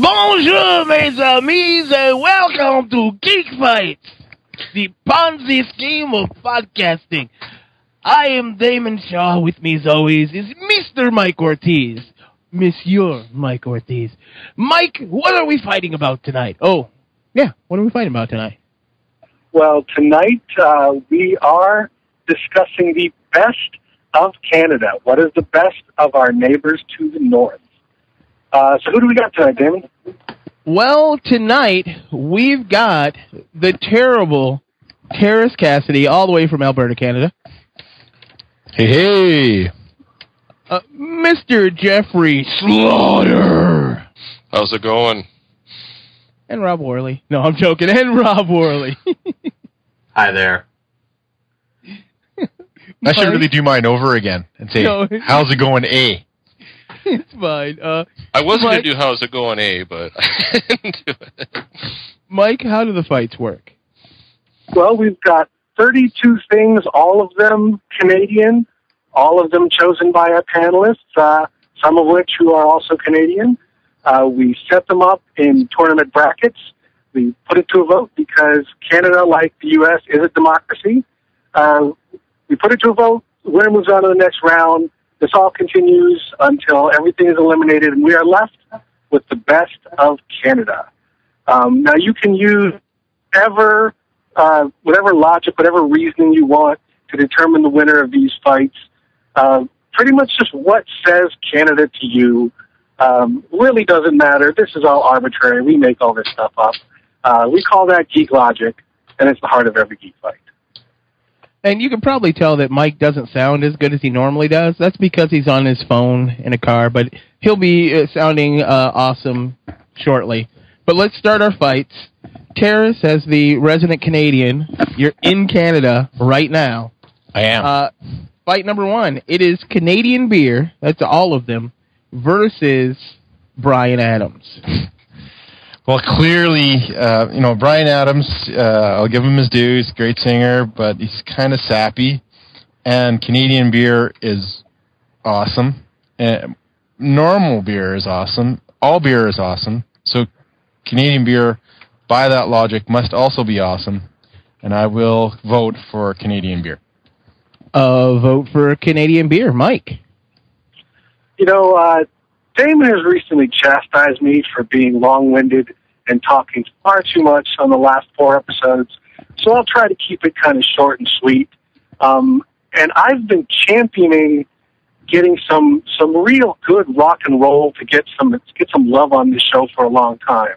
Bonjour, mes amis, and welcome to Geek Fights, the Ponzi scheme of podcasting. I am Damon Shaw. With me, as always, is Mr. Mike Ortiz. Monsieur Mike Ortiz. Mike, what are we fighting about tonight? Oh, yeah, what are we fighting about tonight? Well, tonight we are discussing the best of Canada. What is the best of our neighbors to the north? So who do we got tonight, Damon? Well, tonight we've got the terrible Terrace Cassidy, all the way from Alberta, Canada. Hey, hey. Mr. Jeffrey Slaughter. How's it going? And Rob Worley. No, I'm joking. And Rob Worley. Hi there. I should really do mine over again and say, no. How's it going, A? It's fine. I was going to do How's It Going, A, but I didn't do it. Mike, how do the fights work? Well, we've got 32 things, all of them Canadian, all of them chosen by our panelists, some of which who are also Canadian. We set them up in tournament brackets. We put it to a vote because Canada, like the U.S., is a democracy. We put it to a vote. The winner moves on to the next round. This all continues until everything is eliminated, and we are left with the best of Canada. Now, you can use whatever logic, whatever reasoning you want to determine the winner of these fights. Pretty much just what says Canada to you really doesn't matter. This is all arbitrary. We make all this stuff up. We call that geek logic, and it's the heart of every geek fight. And you can probably tell that Mike doesn't sound as good as he normally does. That's because he's on his phone in a car, but he'll be sounding awesome shortly. But let's start our fights. Terrace, as the resident Canadian, you're in Canada right now. I am. Fight number one. It is Canadian beer, that's all of them, versus Bryan Adams. Well, clearly, Bryan Adams, I'll give him his due. He's a great singer, but he's kind of sappy. And Canadian beer is awesome. And normal beer is awesome. All beer is awesome. So Canadian beer, by that logic, must also be awesome. And I will vote for Canadian beer. Vote for Canadian beer. Mike? You know, Damon has recently chastised me for being long-winded and talking far too much on the last four episodes, so I'll try to keep it kind of short and sweet. And I've been championing getting some real good rock and roll to get some love on this show for a long time.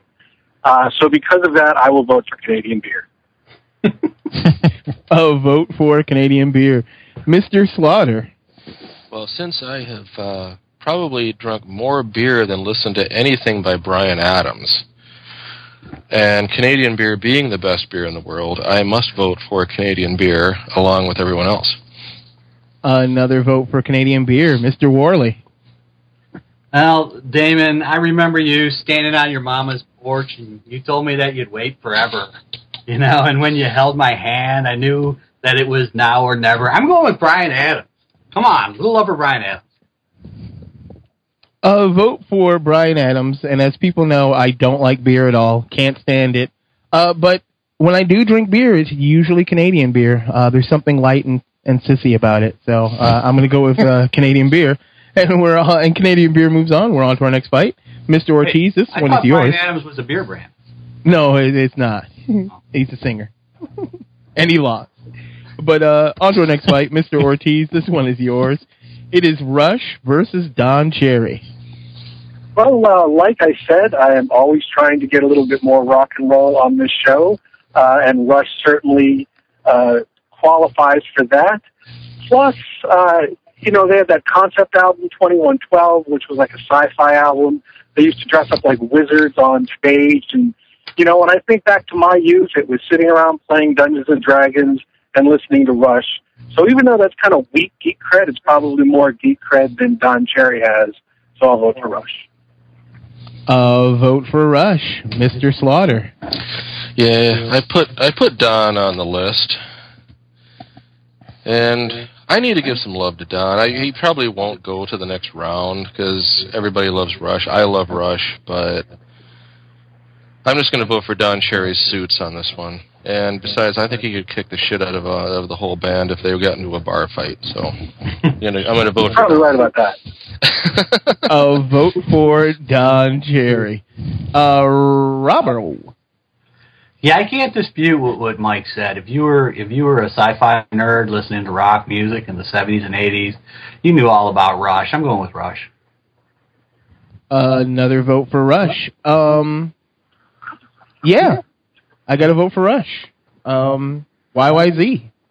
So because of that, I will vote for Canadian beer. Oh, vote for Canadian beer. Mr. Slaughter. Well, since I have probably drunk more beer than listened to anything by Bryan Adams, and Canadian beer being the best beer in the world, I must vote for Canadian beer along with everyone else. Another vote for Canadian beer. Mr. Worley. Well, Damon, I remember you standing on your mama's porch, and you told me that you'd wait forever. You know, and when you held my hand, I knew that it was now or never. I'm going with Bryan Adams. Come on, little lover Bryan Adams. Vote for Bryan Adams, and as people know, I don't like beer at all. Can't stand it. But when I do drink beer, it's usually Canadian beer. There's something light and sissy about it, so I'm going to go with Canadian beer. And Canadian beer moves on. We're on to our next fight. Mr. Ortiz, this one is yours. I thought Bryan Adams was a beer brand. No, it's not. He's a singer. And he lost. But on to our next fight. Mr. Ortiz, this one is yours. It is Rush versus Don Cherry. Well, like I said, I am always trying to get a little bit more rock and roll on this show, and Rush certainly qualifies for that. Plus, they had that concept album, 2112, which was like a sci-fi album. They used to dress up like wizards on stage, and, you know, when I think back to my youth, it was sitting around playing Dungeons & Dragons and listening to Rush. So even though that's kind of weak geek cred, it's probably more geek cred than Don Cherry has. So I'll vote for Rush. Vote for Rush. Mr. Slaughter. Yeah, I put Don on the list. And I need to give some love to Don. He probably won't go to the next round because everybody loves Rush. I love Rush, but I'm just going to vote for Don Cherry's suits on this one. And besides, I think he could kick the shit out of the whole band if they got into a bar fight. So, you know, I'm going to vote for. Probably right about that. I'll vote for Don Cherry. Robert. Yeah, I can't dispute what Mike said. If you were a sci-fi nerd listening to rock music in the 70s and 80s, you knew all about Rush. I'm going with Rush. Another vote for Rush. Yeah. I got to vote for Rush. YYZ.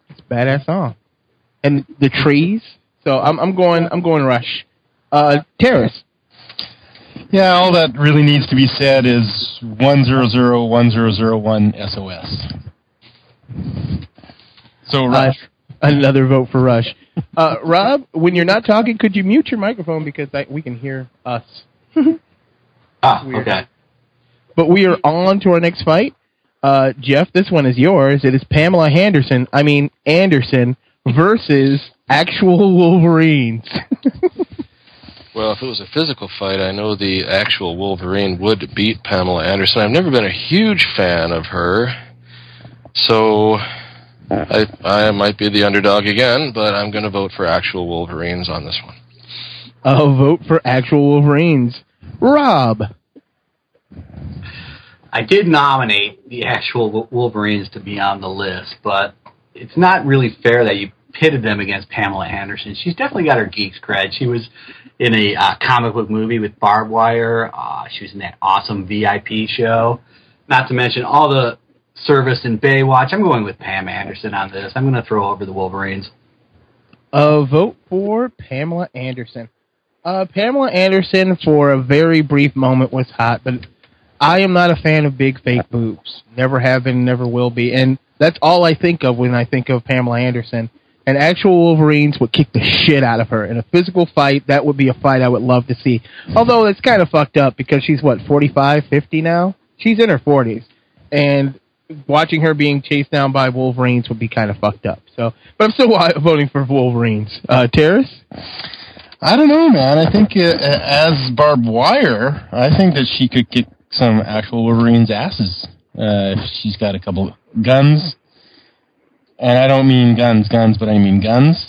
It's a badass song. And the trees. So I'm going Rush. Terrace. Yeah, all that really needs to be said is 1001001 SOS. So Rush. Another vote for Rush. Rob, when you're not talking, could you mute your microphone because we can hear us. Okay. But we are on to our next fight. Jeff, this one is yours. It is Pamela Anderson versus actual Wolverines. Well, if it was a physical fight, I know the actual Wolverine would beat Pamela Anderson. I've never been a huge fan of her, so I might be the underdog again, but I'm going to vote for actual Wolverines on this one. I'll vote for actual Wolverines. Rob. I did nominate the actual Wolverines to be on the list, but it's not really fair that you pitted them against Pamela Anderson. She's definitely got her geek's cred. She was in a comic book movie with Barb Wire. She was in that awesome VIP show. Not to mention all the service in Baywatch. I'm going with Pam Anderson on this. I'm going to throw over the Wolverines. A vote for Pamela Anderson. Pamela Anderson, for a very brief moment, was hot, but I am not a fan of big fake boobs. Never have been, never will be. And that's all I think of when I think of Pamela Anderson. And actual Wolverines would kick the shit out of her. In a physical fight, that would be a fight I would love to see. Although it's kind of fucked up because she's, 45, 50 now? She's in her 40s. And watching her being chased down by Wolverines would be kind of fucked up. So, but I'm still voting for Wolverines. Terrace? I don't know, man. I think as Barb Wire, I think that she could kick some actual Wolverine's asses. She's got a couple guns, and I don't mean guns, but I mean guns.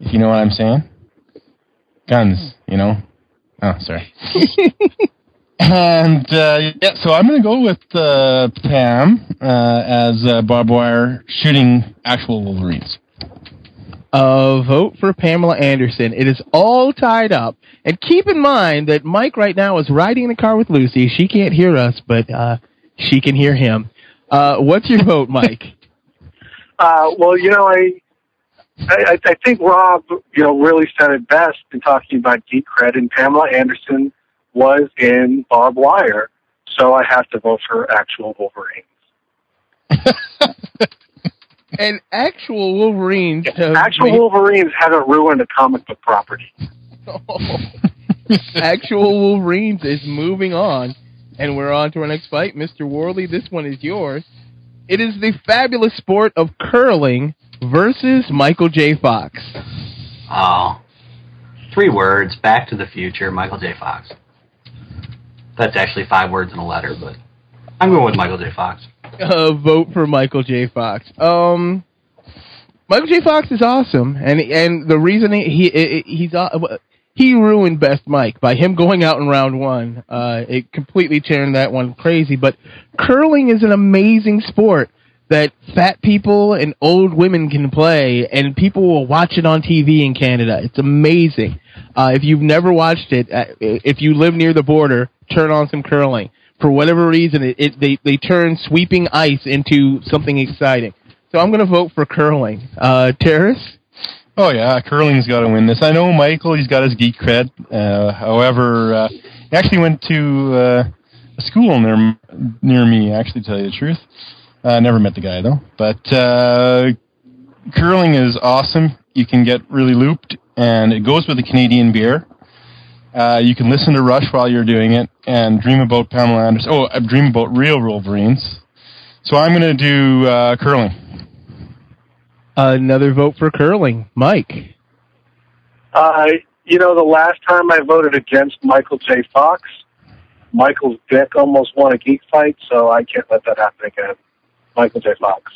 If you know what I'm saying, guns. You know? Oh, sorry. And yeah, so I'm gonna go with Pam as Barb Wire shooting actual Wolverines. Vote for Pamela Anderson. It is all tied up. And keep in mind that Mike right now is riding in the car with Lucy. She can't hear us, but she can hear him. What's your vote, Mike? Well, you know, I think Rob, you know, really said it best in talking about geek cred, and Pamela Anderson was in Barb Wire, so I have to vote for actual Wolverines. And actual Wolverines Wolverines haven't ruined a comic book property. Actual Wolverines is moving on, and we're on to our next fight. Mr. Worley, this one is yours. It is the fabulous sport of curling versus Michael J. Fox. Oh, 3 words, Back to the Future, Michael J. Fox. That's actually 5 words in a letter, but I'm going with Michael J. Fox. Vote for Michael J. Fox. Michael J. Fox is awesome, and the reason he ruined Best Mike by him going out in round one. It completely turned that one crazy. But curling is an amazing sport that fat people and old women can play, and people will watch it on TV in Canada. It's amazing. If you've never watched it, if you live near the border, turn on some curling. For whatever reason, they turn sweeping ice into something exciting. So I'm going to vote for curling. Terrace? Oh, yeah, curling's got to win this. I know Michael, he's got his geek cred. However, he actually went to a school near me, actually, to tell you the truth. I never met the guy, though. But curling is awesome. You can get really looped, and it goes with a Canadian beer. You can listen to Rush while you're doing it and dream about Pamela Anderson. Oh, I dream about real Wolverines. So I'm going to do curling. Another vote for curling. Mike? You know, the last time I voted against Michael J. Fox, Michael's dick almost won a geek fight, so I can't let that happen again. Michael J. Fox.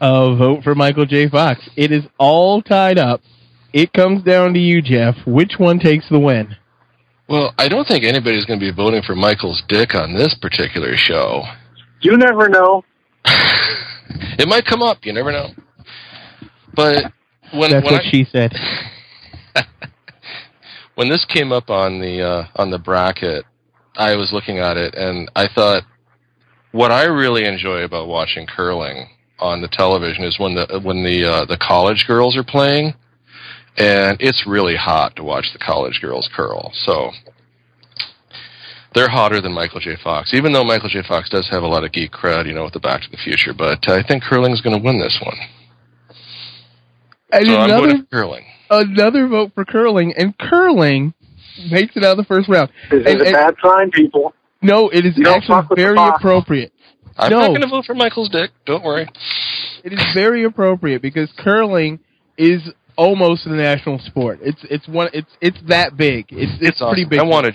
Vote for Michael J. Fox. It is all tied up. It comes down to you, Jeff. Which one takes the win? Well, I don't think anybody's going to be voting for Michael's dick on this particular show. You never know. It might come up. You never know. But that's what she said. When this came up on the bracket, I was looking at it and I thought, what I really enjoy about watching curling on the television is when the college girls are playing, and it's really hot to watch the college girls curl. So they're hotter than Michael J. Fox, even though Michael J. Fox does have a lot of geek cred, you know, with the Back to the Future. But I think curling's going to win this one. And so I'm voting for curling. Another vote for curling, and curling makes it out of the first round. This is a bad sign, people. No, it is actually very appropriate. I'm not going to vote for Michael's dick. Don't worry. It is very appropriate because curling is almost a national sport. It's that big. It's awesome. Pretty big. I want to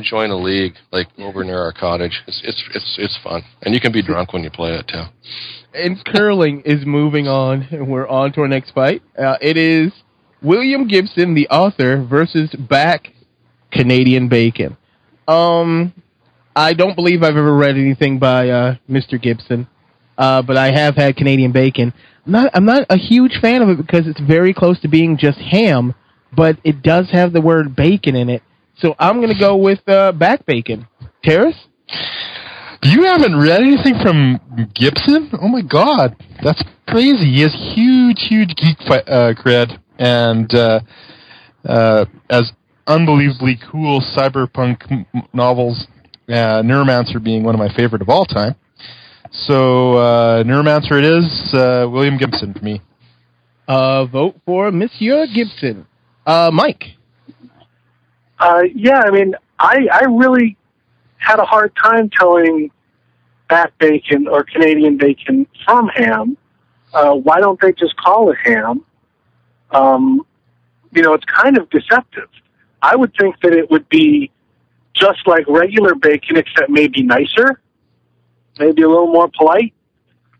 join a league like over near our cottage. It's fun, and you can be drunk when you play it too. And curling is moving on, and we're on to our next fight. It is William Gibson, the author, versus Back Canadian Bacon. I don't believe I've ever read anything by Mr. Gibson, but I have had Canadian Bacon. I'm not a huge fan of it because it's very close to being just ham, but it does have the word bacon in it. So I'm going to go with Back Bacon. Terrace? You haven't read anything from Gibson? Oh, my God. That's crazy. He has huge geek cred and as unbelievably cool cyberpunk novels, Neuromancer being one of my favorite of all time. So, Neuromancer it is, William Gibson for me. Vote for Monsieur Gibson. Mike? Yeah, I mean, I really had a hard time telling Back Bacon or Canadian Bacon from ham. Why don't they just call it ham? You know, it's kind of deceptive. I would think that it would be just like regular bacon, except maybe nicer, maybe a little more polite.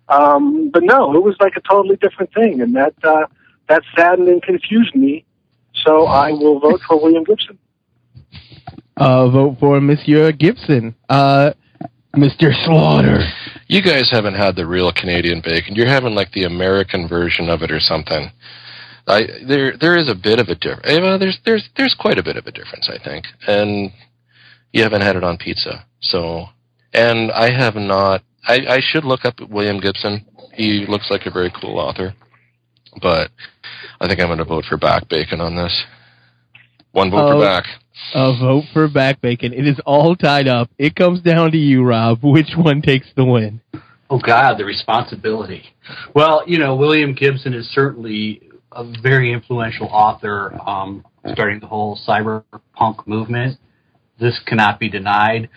But no, it was like a totally different thing, and that saddened and confused me. So I will vote for William Gibson. Vote for Monsieur Gibson. Mr. Slaughter. You guys haven't had the real Canadian bacon. You're having like the American version of it or something. There is a bit of a difference. There's quite a bit of a difference, I think. And you haven't had it on pizza, so. And I have not. I should look up William Gibson. He looks like a very cool author, but I think I'm going to vote for Back Bacon on this. One vote for Back. A vote for Back Bacon. It is all tied up. It comes down to you, Rob. Which one takes the win? Oh God, the responsibility. Well, you know, William Gibson is certainly a very influential author, starting the whole cyberpunk movement. This cannot be denied.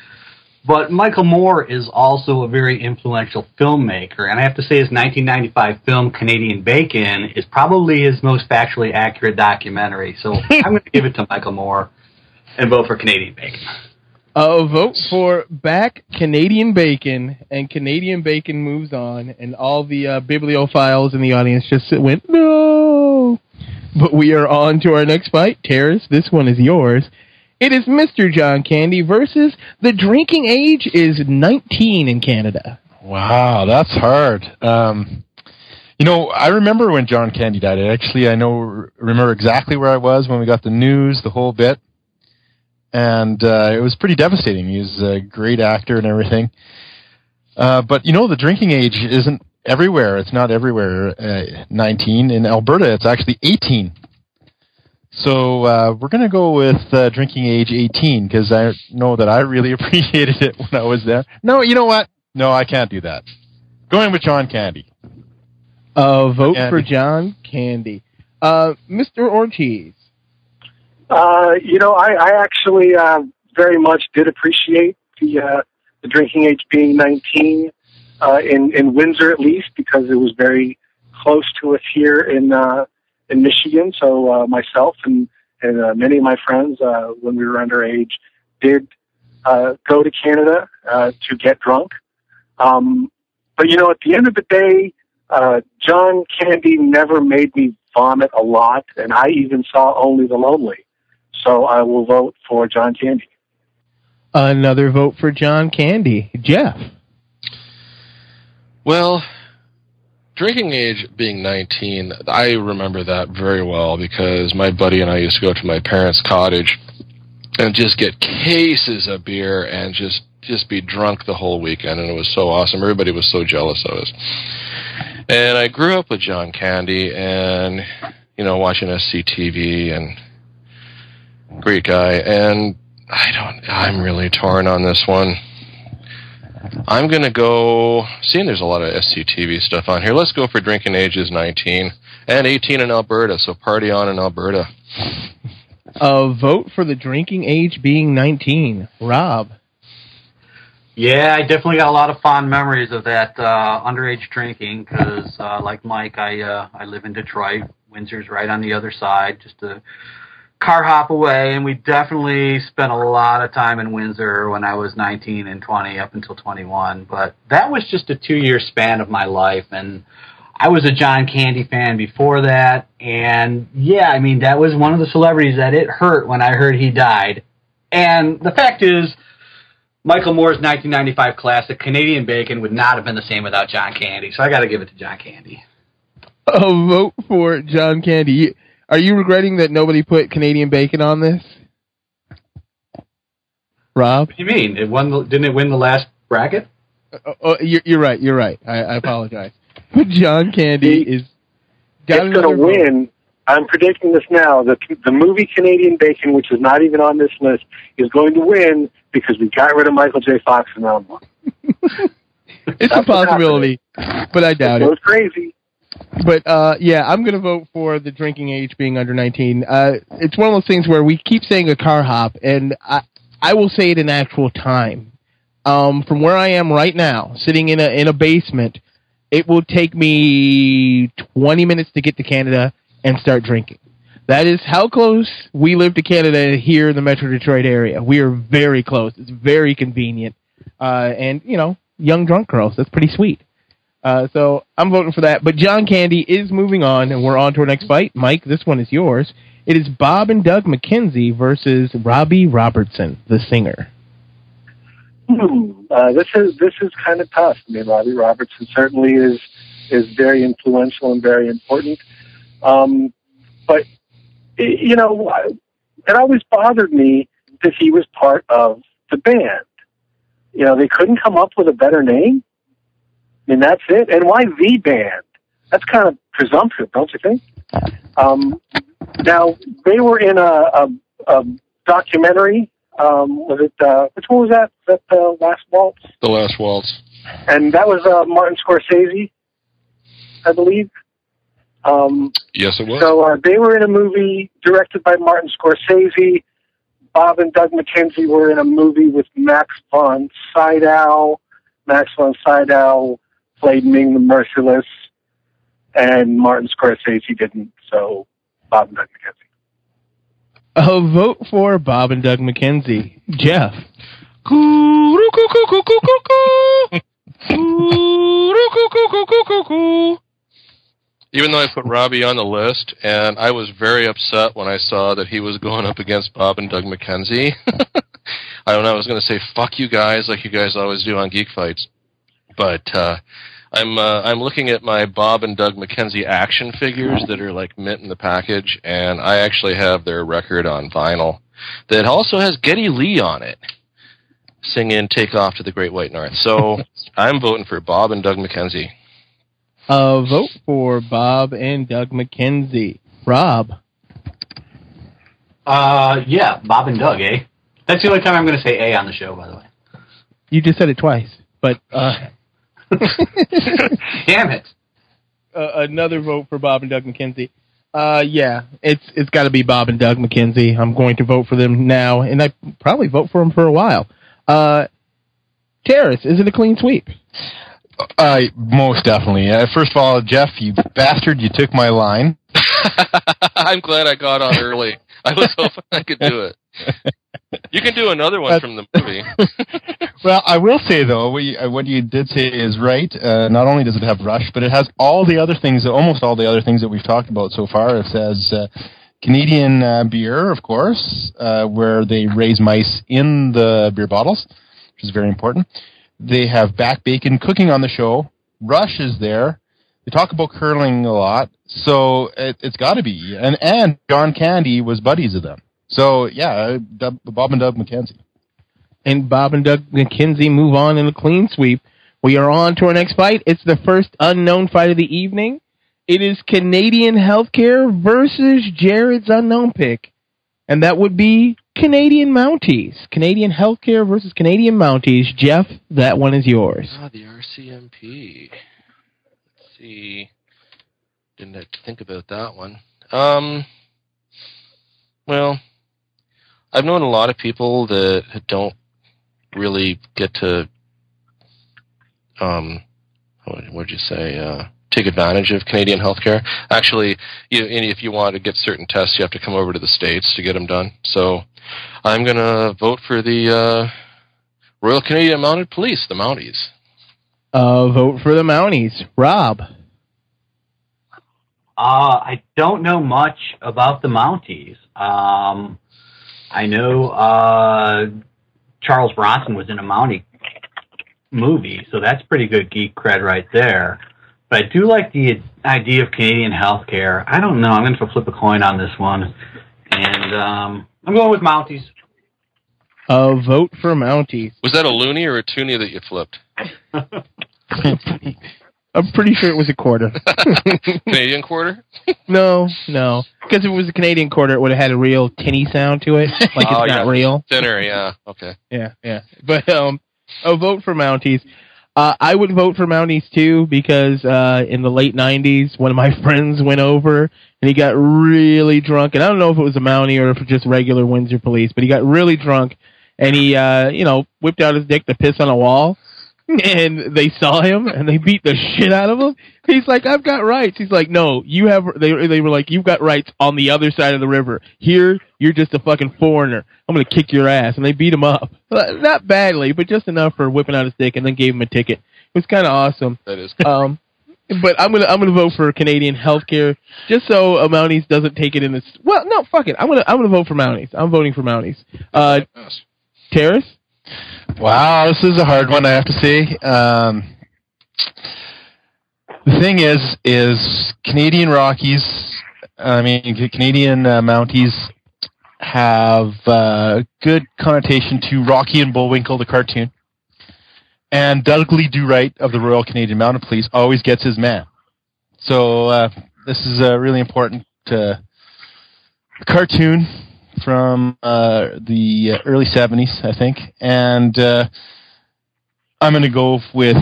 But Michael Moore is also a very influential filmmaker, and I have to say his 1995 film, Canadian Bacon, is probably his most factually accurate documentary. So I'm going to give it to Michael Moore and vote for Canadian Bacon. Vote for Back Canadian Bacon, and Canadian Bacon moves on, and all the bibliophiles in the audience just went, no! But we are on to our next fight. Terrace, this one is yours. It is Mr. John Candy versus the drinking age is 19 in Canada. Wow, that's hard. You know, I remember when John Candy died. Actually, I remember exactly where I was when we got the news, the whole bit. And it was pretty devastating. He was a great actor and everything. But, you know, the drinking age isn't everywhere. It's not everywhere 19. In Alberta, it's actually 18. So we're going to go with drinking age 18 because I know that I really appreciated it when I was there. No, you know what? No, I can't do that. Going with John Candy. Vote for John Candy. Mr. Ortiz. You know, I actually very much did appreciate the drinking age being 19 in Windsor, at least, because it was very close to us here in Michigan, so myself and many of my friends, when we were underage, did go to Canada to get drunk. But, you know, at the end of the day, John Candy never made me vomit a lot, and I even saw Only the Lonely. So I will vote for John Candy. Another vote for John Candy. Jeff? Well, drinking age being 19, I remember that very well because my buddy and I used to go to my parents' cottage and just get cases of beer and just be drunk the whole weekend, and it was so awesome. Everybody was so jealous of us. And I grew up with John Candy and, you know, watching SCTV and Greek Guy, and I'm really torn on this one. I'm going to go, seeing there's a lot of SCTV stuff on here, let's go for drinking ages 19 and 18 in Alberta, so party on in Alberta. A vote for the drinking age being 19. Rob? Yeah, I definitely got a lot of fond memories of that underage drinking because, like Mike, I live in Detroit. Windsor's right on the other side, just a car hop away, and we definitely spent a lot of time in Windsor when I was 19 and 20 up until 21. But that was just a 2-year span of my life, and I was a John Candy fan before that, and yeah, I mean, that was one of the celebrities that it hurt when I heard he died. And the fact is, Michael Moore's 1995 classic, Canadian Bacon, would not have been the same without John Candy, so I got to give it to John Candy. A vote for John Candy. Are you regretting that nobody put Canadian Bacon on this? Rob? What do you mean? Didn't it win the last bracket? Oh, you're right, you're right. I apologize. John Candy is going to win. I'm predicting this now. The movie Canadian Bacon, which is not even on this list, is going to win because we got rid of Michael J. Fox in round one. It's a possibility, but I doubt it. It goes crazy. But, yeah, I'm going to vote for the drinking age being under 19. It's one of those things where we keep saying a car hop, and I will say it in actual time. From where I am right now, sitting in a basement, it will take me 20 minutes to get to Canada and start drinking. That is how close we live to Canada here in the Metro Detroit area. We are very close. It's very convenient. And, you know, young drunk girls, that's pretty sweet. So I'm voting for that. But John Candy is moving on, and we're on to our next fight. Mike, this one is yours. It is Bob and Doug McKenzie versus Robbie Robertson, the singer. This is kind of tough. I mean, Robbie Robertson certainly is very influential and very important. But, you know, it always bothered me that he was part of the band. You know, they couldn't come up with a better name. I mean, that's it. And why the band? That's kind of presumptive, don't you think? Now, they were in a documentary. Was it, which one was that? Was that The Last Waltz? The Last Waltz. And that was Martin Scorsese, I believe. Yes, it was. So they were in a movie directed by Martin Scorsese. Bob and Doug McKenzie were in a movie with Max von Sydow. Max von Sydow played Ming the Merciless, and Martin Scorsese didn't, so Bob and Doug McKenzie. A vote for Bob and Doug McKenzie. Jeff? Even though I put Robbie on the list, and I was very upset when I saw that he was going up against Bob and Doug McKenzie. I don't know, I was going to say, fuck you guys, like you guys always do on Geek Fights. But I'm looking at my Bob and Doug McKenzie action figures that are like mint in the package, and I actually have their record on vinyl that also has Geddy Lee on it, singing Take Off to the Great White North. So I'm voting for Bob and Doug McKenzie. A vote for Bob and Doug McKenzie. Rob? Yeah, Bob and Doug, eh? That's the only time I'm going to say A on the show, by the way. You just said it twice, but... Damn it. Another vote for Bob and Doug McKenzie. Yeah, it's got to be Bob and Doug McKenzie. I'm going to vote for them now, and I probably vote for them for a while. Terrace, is it a clean sweep? Most definitely. First of all, Jeff, you bastard, you took my line. I'm glad I got on early. I was hoping I could do it. You can do another one from the movie. Well, I will say, though, what you did say is right. Not only does it have Rush, but it has all the other things, almost all the other things that we've talked about so far. It says Canadian beer, of course, where they raise mice in the beer bottles, which is very important. They have back bacon cooking on the show. Rush is there. They talk about curling a lot. So it's got to be. And John Candy was buddies of them. So, yeah, Bob and Doug McKenzie. And Bob and Doug McKenzie move on in a clean sweep. We are on to our next fight. It's the first unknown fight of the evening. It is Canadian Healthcare versus Jared's unknown pick. And that would be Canadian Mounties. Canadian Healthcare versus Canadian Mounties. Jeff, that one is yours. Ah, the RCMP. Let's see. Didn't have to think about that one. Well, I've known a lot of people that don't really get to, take advantage of Canadian healthcare. Actually, if you want to get certain tests, you have to come over to the States to get them done. So I'm going to vote for the Royal Canadian Mounted Police, the Mounties. Vote for the Mounties. Rob? I don't know much about the Mounties. I know Charles Bronson was in a Mountie movie, so that's pretty good geek cred right there. But I do like the idea of Canadian healthcare. I don't know. I'm going to flip a coin on this one. And I'm going with Mounties. Vote for Mounties. Was that a loony or a toonie that you flipped? I'm pretty sure it was a quarter. Canadian quarter? No. Because if it was a Canadian quarter, it would have had a real tinny sound to it. Like it's not real. Dinner, yeah. Okay. Yeah. But vote for Mounties. I would vote for Mounties, too, because in the late 90s, one of my friends went over, and he got really drunk. And I don't know if it was a Mountie or if it was just regular Windsor police, but he got really drunk, and he, whipped out his dick to piss on a wall. And they saw him, and they beat the shit out of him. He's like, I've got rights. He's like, no, you have... They were like, you've got rights on the other side of the river. Here, you're just a fucking foreigner. I'm going to kick your ass. And they beat him up. Not badly, but just enough for whipping out his dick, and then gave him a ticket. It was kind of awesome. That is cool. But I'm gonna vote for Canadian healthcare, just so Mounties doesn't take it in this... Well, no, fuck it. I'm gonna vote for Mounties. I'm voting for Mounties. Terrace? Wow, this is a hard one, I have to say. The thing is Canadian Mounties have good connotation to Rocky and Bullwinkle, the cartoon. And Dudley Do-Right of the Royal Canadian Mounted Police always gets his man. So this is a really important cartoon from the early 70s, I think. And I'm going to go with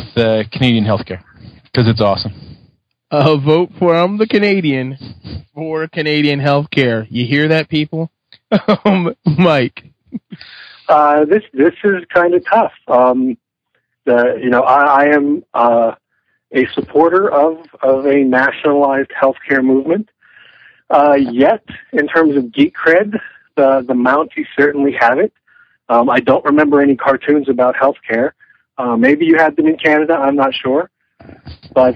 Canadian healthcare because it's awesome. Vote for the Canadian for Canadian healthcare. You hear that, people? Mike? This is kind of tough. I am a supporter of a nationalized healthcare movement. Yet, in terms of geek cred, the Mounties certainly have it. I don't remember any cartoons about healthcare. Maybe you had them in Canada. I'm not sure. But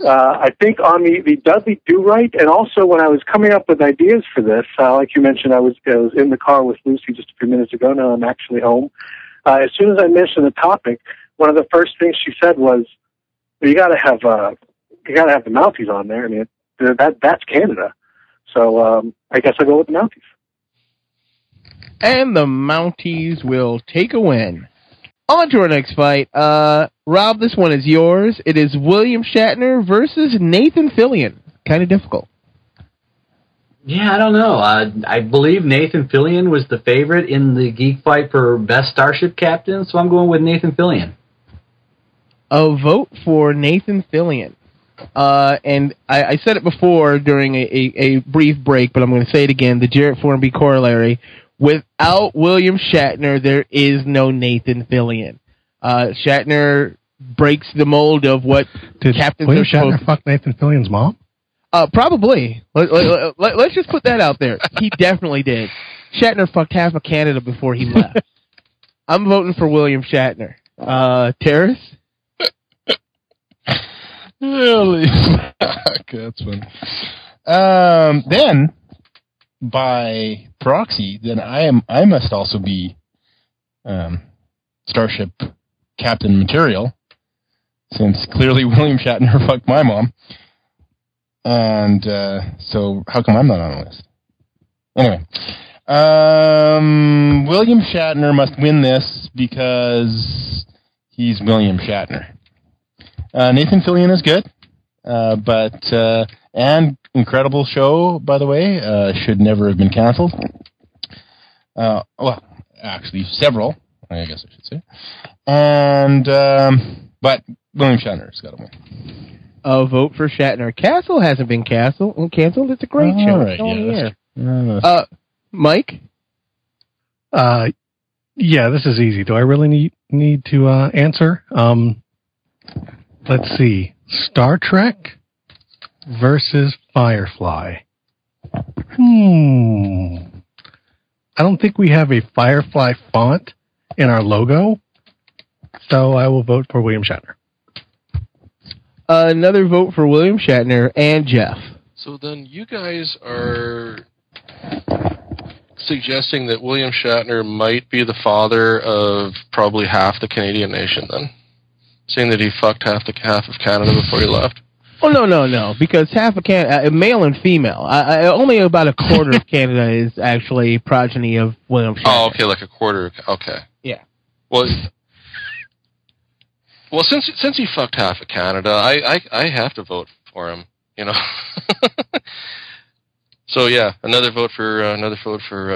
I think on the Dudley Do-Right, and also when I was coming up with ideas for this, like you mentioned, I was in the car with Lucy just a few minutes ago. Now I'm actually home. As soon as I mentioned the topic, one of the first things she said was, well, "You got to have the Mounties on there." I mean, that's Canada. So I guess I'll go with the Mounties. And the Mounties will take a win. On to our next fight. Rob, this one is yours. It is William Shatner versus Nathan Fillion. Kind of difficult. Yeah, I don't know. I believe Nathan Fillion was the favorite in the geek fight for best starship captain, so I'm going with Nathan Fillion. A vote for Nathan Fillion. And I said it before during a brief break, but I'm going to say it again, the Jarrett Formby corollary. Without William Shatner, there is no Nathan Fillion. Shatner breaks the mold of what Captain Shatner fuck Nathan Fillion's mom? Probably. Let's just put that out there. He definitely did. Shatner fucked half of Canada before he left. I'm voting for William Shatner. Terrace? Really? That's funny. Then, by proxy, then I must also be Starship Captain material, since clearly William Shatner fucked my mom. And so how come I'm not on the list? Anyway. William Shatner must win this because he's William Shatner. Nathan Fillion is good, but and incredible show, by the way, should never have been canceled. Well, actually, several, I guess I should say. And but William Shatner's got to win. A vote for Shatner. Castle hasn't been canceled. It's a great show. All right, Mike? Yeah, this is easy. Do I really need to answer? Let's see. Star Trek versus Firefly. I don't think we have a Firefly font in our logo, so I will vote for William Shatner. Another vote for William Shatner and Jeff. So then you guys are suggesting that William Shatner might be the father of probably half the Canadian nation, then, saying that he fucked half of Canada before he left. Oh no, because half of Canada, male and female, only about a quarter of Canada is actually progeny of William Shatner. Oh, okay, like a quarter. Okay. Yeah. Well, since he fucked half of Canada, I have to vote for him. You know. So yeah, another vote for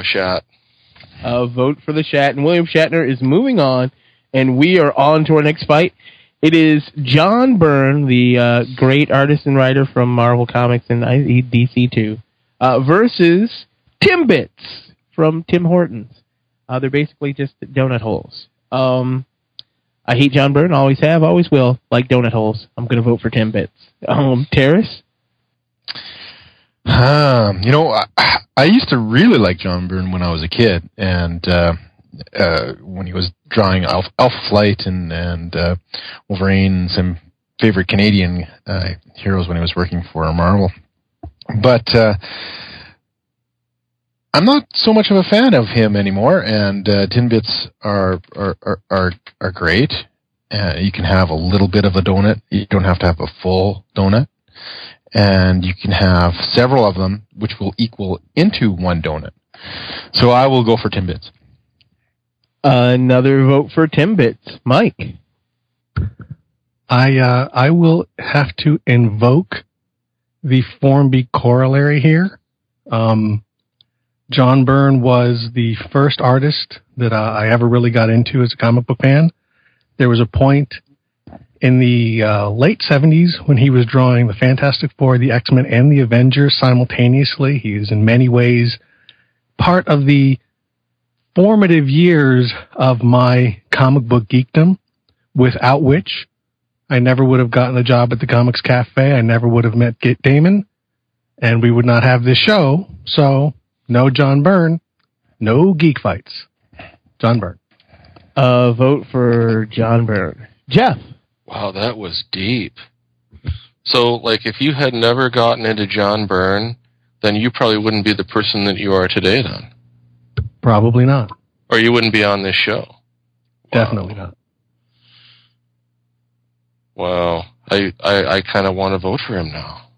Shat. A vote for the Shat, and William Shatner is moving on, and we are on to our next fight. It is John Byrne, the great artist and writer from Marvel Comics and DC too, versus Timbits from Tim Hortons. They're basically just donut holes. I hate John Byrne, always have, always will. Like donut holes, I'm going to vote for Timbits. Terrace? I used to really like John Byrne when I was a kid, and when he was drawing Alpha Flight and Wolverine and some favorite Canadian heroes when he was working for Marvel. But I'm not so much of a fan of him anymore, and Timbits are great. You can have a little bit of a donut. You don't have to have a full donut. And you can have several of them, which will equal into one donut. So I will go for Timbits. Another vote for Timbits. Mike? I will have to invoke the Form B corollary here. John Byrne was the first artist that I ever really got into as a comic book fan. There was a point in the late 70s, when he was drawing the Fantastic Four, the X-Men, and the Avengers simultaneously. He is in many ways part of the formative years of my comic book geekdom, without which I never would have gotten a job at the Comics Cafe. I never would have met Damon, and we would not have this show. So, no John Byrne, no geek fights. John Byrne. Vote for John Byrne. Jeff. Wow, that was deep. So, like, if you had never gotten into John Byrne, then you probably wouldn't be the person that you are today, then. Probably not. Or you wouldn't be on this show. Definitely not. Wow. I kind of want to vote for him now.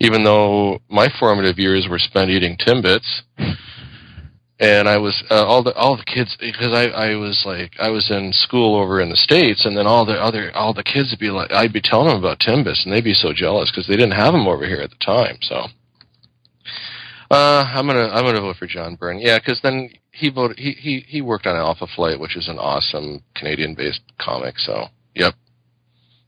Even though my formative years were spent eating Timbits, and I was all the kids, because I was in school over in the States, and then all the kids would be like, I'd be telling them about Timbits, and they'd be so jealous because they didn't have them over here at the time. So I'm gonna vote for John Byrne, yeah, because then he worked on Alpha Flight, which is an awesome Canadian-based comic. So yep,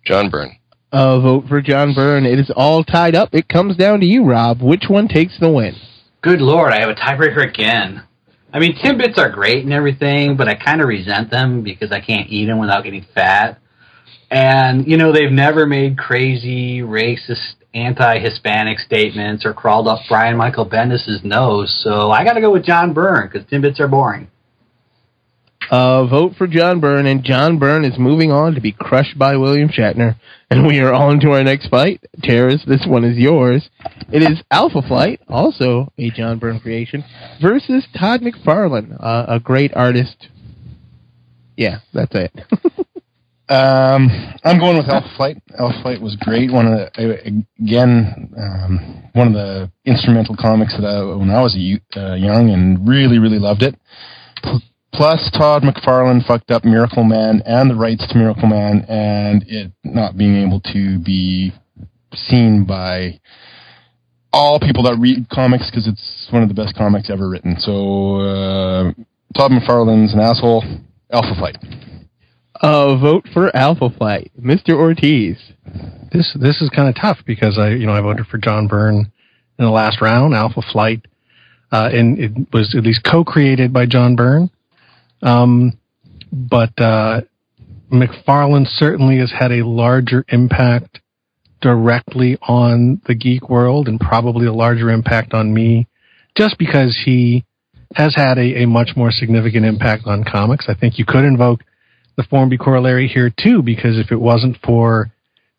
John Byrne. Vote for John Byrne. It is all tied up. It comes down to you, Rob. Which one takes the win? Good Lord, I have a tiebreaker again. I mean, Timbits are great and everything, but I kind of resent them because I can't eat them without getting fat. And, you know, they've never made crazy, racist anti-Hispanic statements or crawled up Brian Michael Bendis' nose. So I got to go with John Byrne because Timbits are boring. Vote for John Byrne, and John Byrne is moving on to be crushed by William Shatner. And we are on to our next fight. Terrace, this one is yours. It is Alpha Flight, also a John Byrne creation, versus Todd McFarlane, a great artist. Yeah, that's it. I'm going with Alpha Flight. Alpha Flight was great. One of the instrumental comics that when I was young and really, really loved it. Plus, Todd McFarlane fucked up Miracle Man and the rights to Miracle Man, and it not being able to be seen by all people that read comics because it's one of the best comics ever written. So, Todd McFarlane's an asshole. Alpha Flight. Vote for Alpha Flight, Mr. Ortiz. This is kind of tough because I voted for John Byrne in the last round. Alpha Flight, and it was at least co-created by John Byrne. But McFarlane certainly has had a larger impact directly on the geek world and probably a larger impact on me just because he has had a much more significant impact on comics. I think you could invoke the Formby corollary here too, because if it wasn't for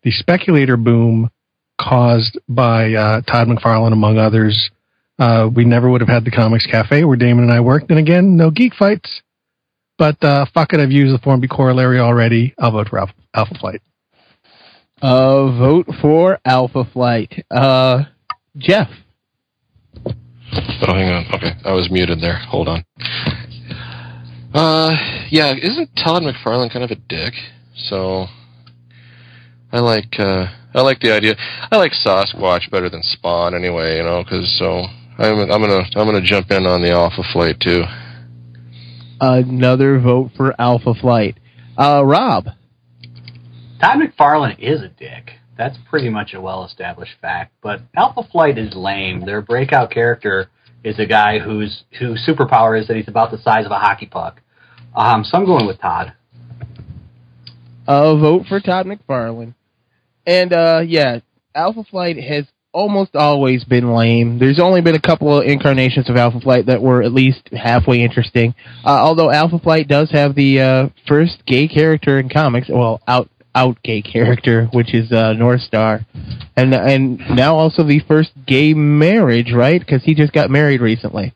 the speculator boom caused by Todd McFarlane, among others, we never would have had the Comics Cafe where Damon and I worked. And again, no geek fights. But fuck it, I've used the Formby corollary already. I'll vote for Alpha Flight. Vote for Alpha Flight. Jeff. Oh, hang on. Okay, I was muted there. Hold on. Yeah, isn't Todd McFarlane kind of a dick? So I like the idea. I like Sasquatch better than Spawn anyway, you know. I'm gonna jump in on the Alpha Flight too. Another vote for Alpha Flight. Rob. Todd McFarlane is a dick. That's pretty much a well-established fact. But Alpha Flight is lame. Their breakout character is a guy whose superpower is that he's about the size of a hockey puck. So I'm going with Todd. Vote for Todd McFarlane. And, yeah, Alpha Flight has almost always been lame. There's only been a couple of incarnations of Alpha Flight that were at least halfway interesting. Although Alpha Flight does have the first gay character in comics, well, out gay character, which is North Star, and now also the first gay marriage, right? Because he just got married recently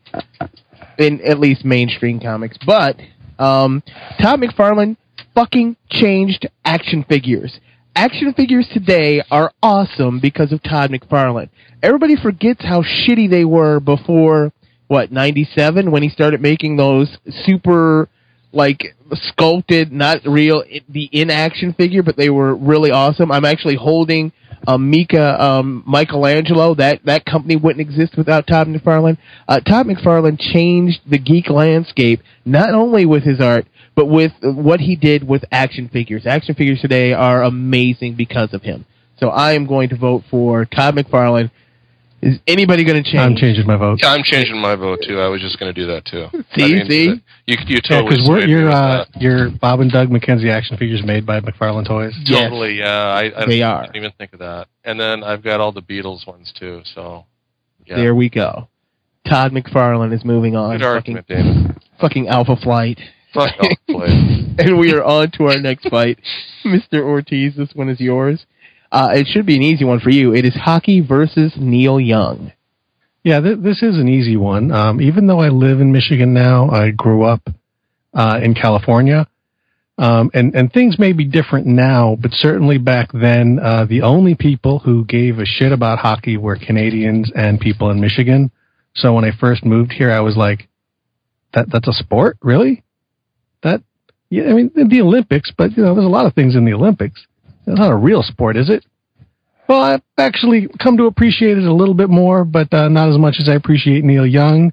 in at least mainstream comics. But Todd McFarlane fucking changed action figures. Action figures today are awesome because of Todd McFarlane. Everybody forgets how shitty they were before, what, 97, when he started making those super, like, sculpted, not real, the in-action figure, but they were really awesome. I'm actually holding Mika Michelangelo. That company wouldn't exist without Todd McFarlane. Todd McFarlane changed the geek landscape, not only with his art, but with what he did with action figures. Action figures today are amazing because of him. So I am going to vote for Todd McFarlane. Is anybody going to change? I'm changing my vote. Yeah, I'm changing my vote, too. I was just going to do that, too. See? You totally swayed me with that. Your Bob and Doug McKenzie action figures made by McFarlane Toys. Yes. Totally, yeah. I didn't even think of that. And then I've got all the Beatles ones, too. So yeah. There we go. Todd McFarlane is moving on. Good argument, David. Fucking Alpha Flight. And we are on to our next fight. Mr. Ortiz, this one is yours. It should be an easy one for you. It is hockey versus Neil Young. Yeah, this is an easy one. Even though I live in Michigan now, I grew up in California. And things may be different now, but certainly back then, the only people who gave a shit about hockey were Canadians and people in Michigan. So when I first moved here, I was like, that's a sport? Really? Yeah, I mean, the Olympics, but, there's a lot of things in the Olympics. It's not a real sport, is it? Well, I've actually come to appreciate it a little bit more, but not as much as I appreciate Neil Young.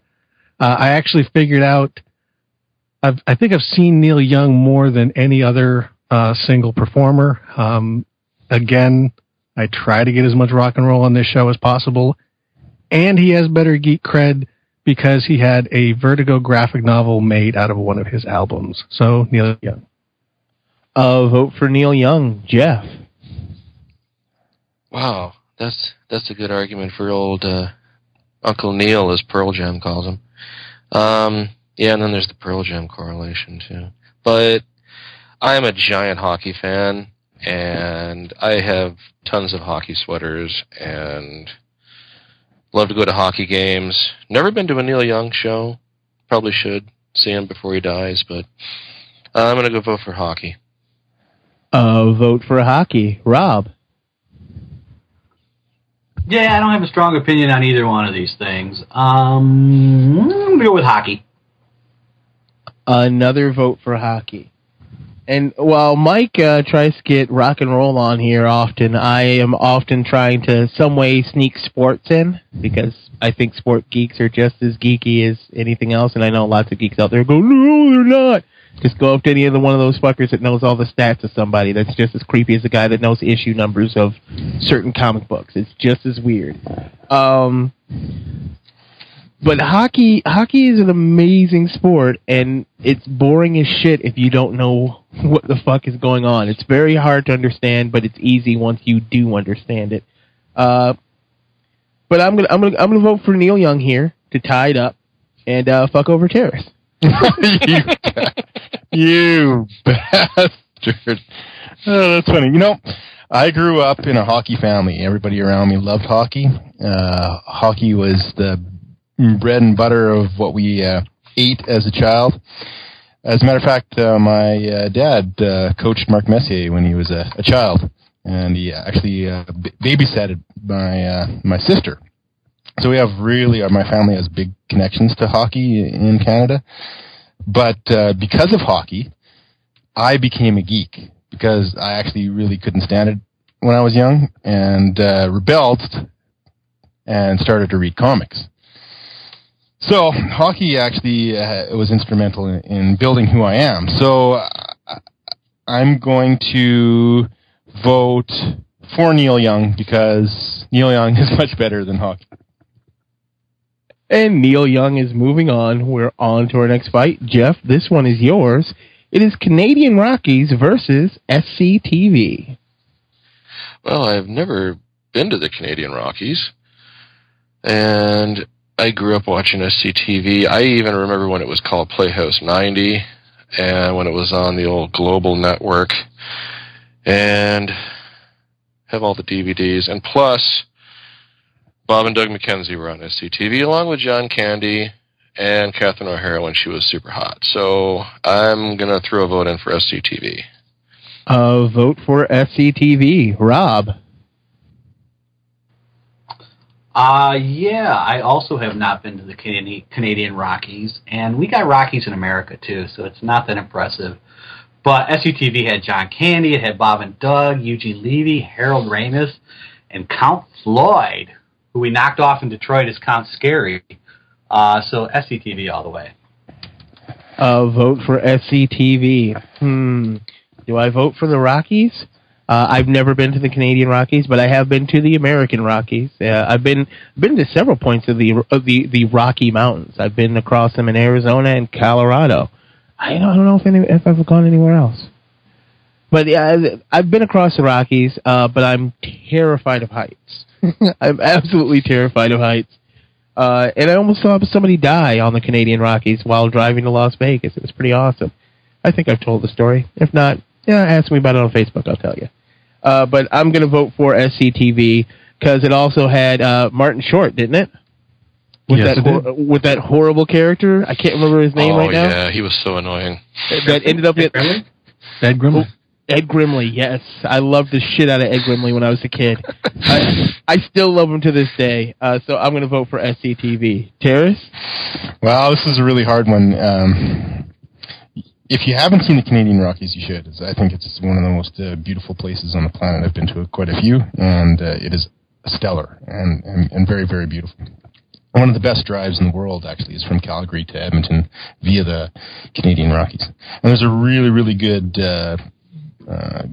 I actually figured out, I think I've seen Neil Young more than any other single performer. Again, I try to get as much rock and roll on this show as possible. And he has better geek cred, because he had a Vertigo graphic novel made out of one of his albums. So, Neil Young. Vote for Neil Young. Jeff. Wow. That's a good argument for old Uncle Neil, as Pearl Jam calls him. Yeah, and then there's the Pearl Jam correlation, too. But I'm a giant hockey fan, and I have tons of hockey sweaters, and love to go to hockey games. Never been to a Neil Young show. Probably should see him before he dies, but I'm going to go vote for hockey. Vote for hockey. Rob? Yeah, I don't have a strong opinion on either one of these things. I'm going to go with hockey. Another vote for hockey. And while Mike tries to get rock and roll on here often, I am often trying to some way sneak sports in, because I think sport geeks are just as geeky as anything else, and I know lots of geeks out there go, no, they're not. Just go up to any other one of those fuckers that knows all the stats of somebody. That's just as creepy as the guy that knows issue numbers of certain comic books. It's just as weird. But hockey is an amazing sport, and it's boring as shit if you don't know what the fuck is going on. It's very hard to understand, but it's easy once you do understand it. But I'm gonna vote for Neil Young here to tie it up and fuck over Terrace. You bastard. Oh, that's funny. You know, I grew up in a hockey family. Everybody around me loved hockey. Hockey was the bread and butter of what we ate as a child. As a matter of fact, my dad coached Mark Messier when he was a child, and he actually babysat my sister. So we have my family has big connections to hockey in Canada. But because of hockey, I became a geek, because I actually really couldn't stand it when I was young, and rebelled and started to read comics. So hockey actually was instrumental in building who I am. So I'm going to vote for Neil Young, because Neil Young is much better than hockey. And Neil Young is moving on. We're on to our next fight. Jeff, this one is yours. It is Canadian Rockies versus SCTV. Well, I've never been to the Canadian Rockies, and I grew up watching SCTV. I even remember when it was called Playhouse 90, and when it was on the old Global Network, and have all the DVDs, and plus Bob and Doug McKenzie were on SCTV, along with John Candy and Catherine O'Hara when she was super hot. So I'm going to throw a vote in for SCTV. Vote for SCTV. Rob? Yeah, I also have not been to the Canadian Rockies, and we got Rockies in America, too, so it's not that impressive. But SCTV had John Candy, it had Bob and Doug, Eugene Levy, Harold Ramis, and Count Floyd, who we knocked off in Detroit as Count Scary. So SCTV all the way. Vote for SCTV. Do I vote for the Rockies? I've never been to the Canadian Rockies, but I have been to the American Rockies. I've been to several points of the Rocky Mountains. I've been across them in Arizona and Colorado. I don't know if I've gone anywhere else. But yeah, I've been across the Rockies, but I'm terrified of heights. I'm absolutely terrified of heights. And I almost saw somebody die on the Canadian Rockies while driving to Las Vegas. It was pretty awesome. I think I've told the story. If not, yeah, ask me about it on Facebook. I'll tell you. But I'm going to vote for SCTV, because it also had Martin Short, didn't it? With that horrible character. I can't remember his name right now. Oh, yeah. He was so annoying. That ended up at Ed Grimley. Ed Grimley, yes. I loved the shit out of Ed Grimley when I was a kid. I still love him to this day, so I'm going to vote for SCTV. Terrace? Wow, this is a really hard one. If you haven't seen the Canadian Rockies, you should. I think it's one of the most beautiful places on the planet. I've been to quite a few, and it is stellar and very, very beautiful. One of the best drives in the world, actually, is from Calgary to Edmonton via the Canadian Rockies. And there's a really, really good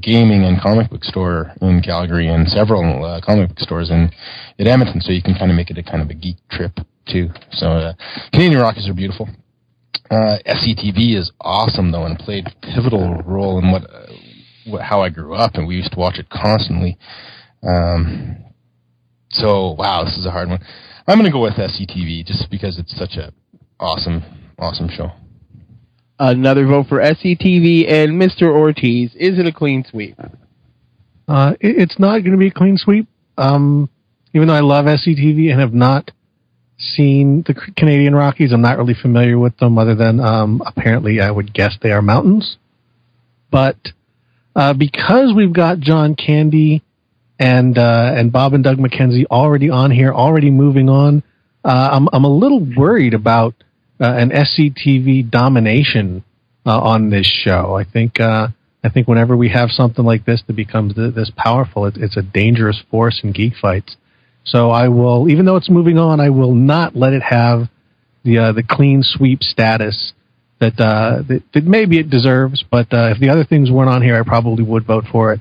gaming and comic book store in Calgary, and several comic book stores in Edmonton, so you can kind of make it a kind of a geek trip too. So Canadian Rockies are beautiful. SCTV is awesome though, and played a pivotal role in how I grew up, and we used to watch it constantly. So, wow, this is a hard one. I'm going to go with SCTV just because it's such an awesome show. Another vote for SCTV and Mr. Ortiz. Is it a clean sweep? It's not going to be a clean sweep. Even though I love SCTV and have not seen the Canadian Rockies, I'm not really familiar with them other than apparently I would guess they are mountains. But because we've got John Candy and Bob and Doug McKenzie already on here, already moving on, I'm a little worried about an SCTV domination on this show. I think whenever we have something like this that becomes this powerful, it's a dangerous force in geek fights. So I will, even though it's moving on, I will not let it have the clean sweep status that maybe it deserves. But if the other things weren't on here, I probably would vote for it.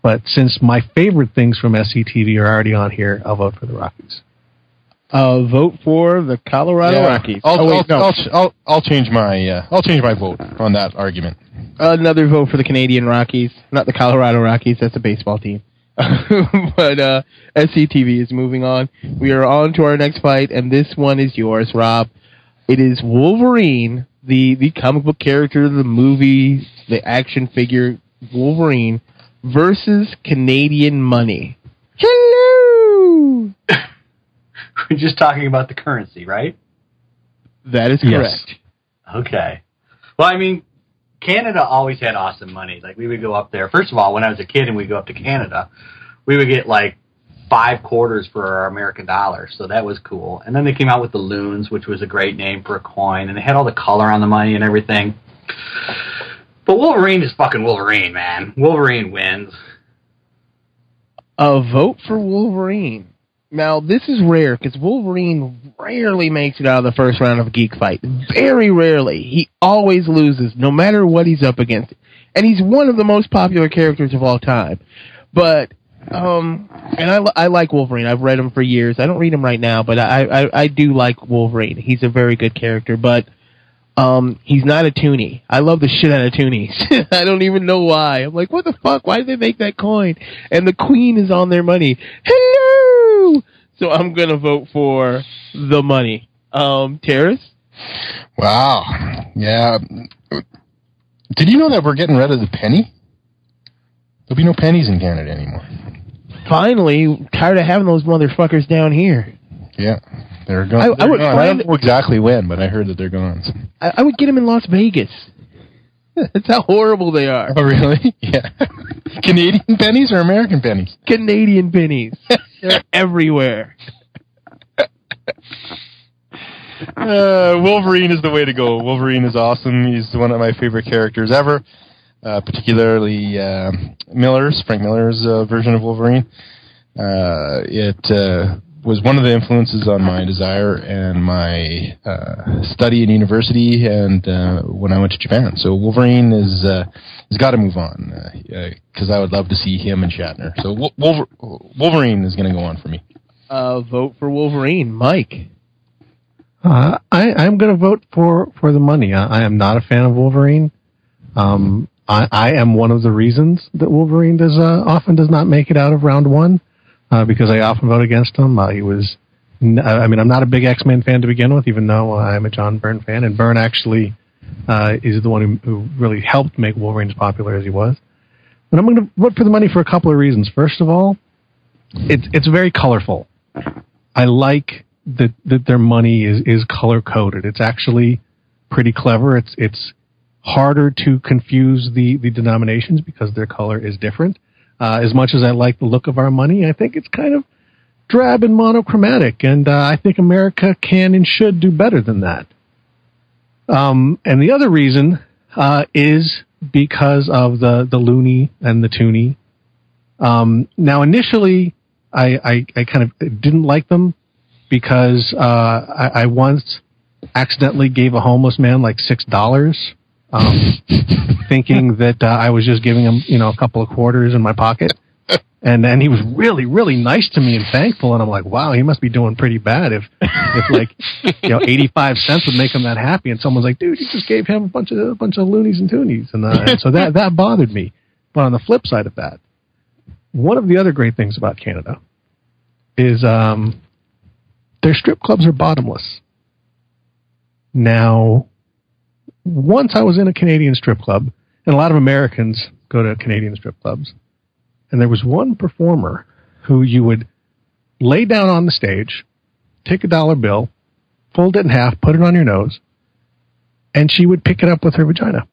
But since my favorite things from SCTV are already on here, I'll vote for the Rockies. Vote for the Colorado Rockies. I'll change my vote on that argument. Another vote for the Canadian Rockies, not the Colorado Rockies. That's a baseball team. But SCTV is moving on. We are on to our next fight, and this one is yours, Rob. It is Wolverine, the comic book character, the movie, the action figure Wolverine, versus Canadian money. Hello. We're just talking about the currency, right? That is correct. Yes. Okay. Well, I mean, Canada always had awesome money. Like, we would go up there. First of all, when I was a kid and we'd go up to Canada, we would get, like, 5 quarters for our American dollar. So that was cool. And then they came out with the loons, which was a great name for a coin. And they had all the color on the money and everything. But Wolverine is fucking Wolverine, man. Wolverine wins. A vote for Wolverine. Now, this is rare, because Wolverine rarely makes it out of the first round of a geek fight. Very rarely. He always loses, no matter what he's up against. And he's one of the most popular characters of all time. But, and I like Wolverine. I've read him for years. I don't read him right now, but I do like Wolverine. He's a very good character, but he's not a Toonie. I love the shit out of Toonies. I don't even know why. I'm like, what the fuck? Why did they make that coin? And the queen is on their money. Hello! So I'm going to vote for the money. Terrace? Wow. Yeah. Did you know that we're getting rid of the penny? There'll be no pennies in Canada anymore. Finally, tired of having those motherfuckers down here. Yeah. They're gone. I don't know exactly when, but I heard that they're gone. I would get them in Las Vegas. That's how horrible they are. Oh, really? Yeah. Canadian pennies or American pennies? Canadian pennies. They're everywhere. Wolverine is the way to go. Wolverine is awesome. He's one of my favorite characters ever, particularly Frank Miller's version of Wolverine. It was one of the influences on my desire and my study in university and when I went to Japan. So Wolverine has got to move on because I would love to see him and Shatner. So Wolverine is going to go on for me. Vote for Wolverine. Mike? I'm going to vote for the money. I am not a fan of Wolverine. I am one of the reasons that Wolverine often does not make it out of round one. Because I often vote against him. I'm not a big X-Men fan to begin with, even though I'm a John Byrne fan. And Byrne actually is the one who really helped make Wolverine as popular as he was. But I'm going to vote for the money for a couple of reasons. First of all, it's very colorful. I like that their money is color-coded. It's actually pretty clever. It's harder to confuse the denominations because their color is different. As much as I like the look of our money, I think it's kind of drab and monochromatic, and I think America can and should do better than that. And the other reason is because of the loony and the toony. Now, initially, I kind of didn't like them because I once accidentally gave a homeless man like $6. Thinking that I was just giving him, a couple of quarters in my pocket. And then he was really, really nice to me and thankful. And I'm like, wow, he must be doing pretty bad if like, 85 cents would make him that happy. And someone's like, dude, you just gave him a bunch of loonies and toonies. And so that bothered me. But on the flip side of that, one of the other great things about Canada is their strip clubs are bottomless. Now, once I was in a Canadian strip club, and a lot of Americans go to Canadian strip clubs, and there was one performer who you would lay down on the stage, take a dollar bill, fold it in half, put it on your nose, and she would pick it up with her vagina.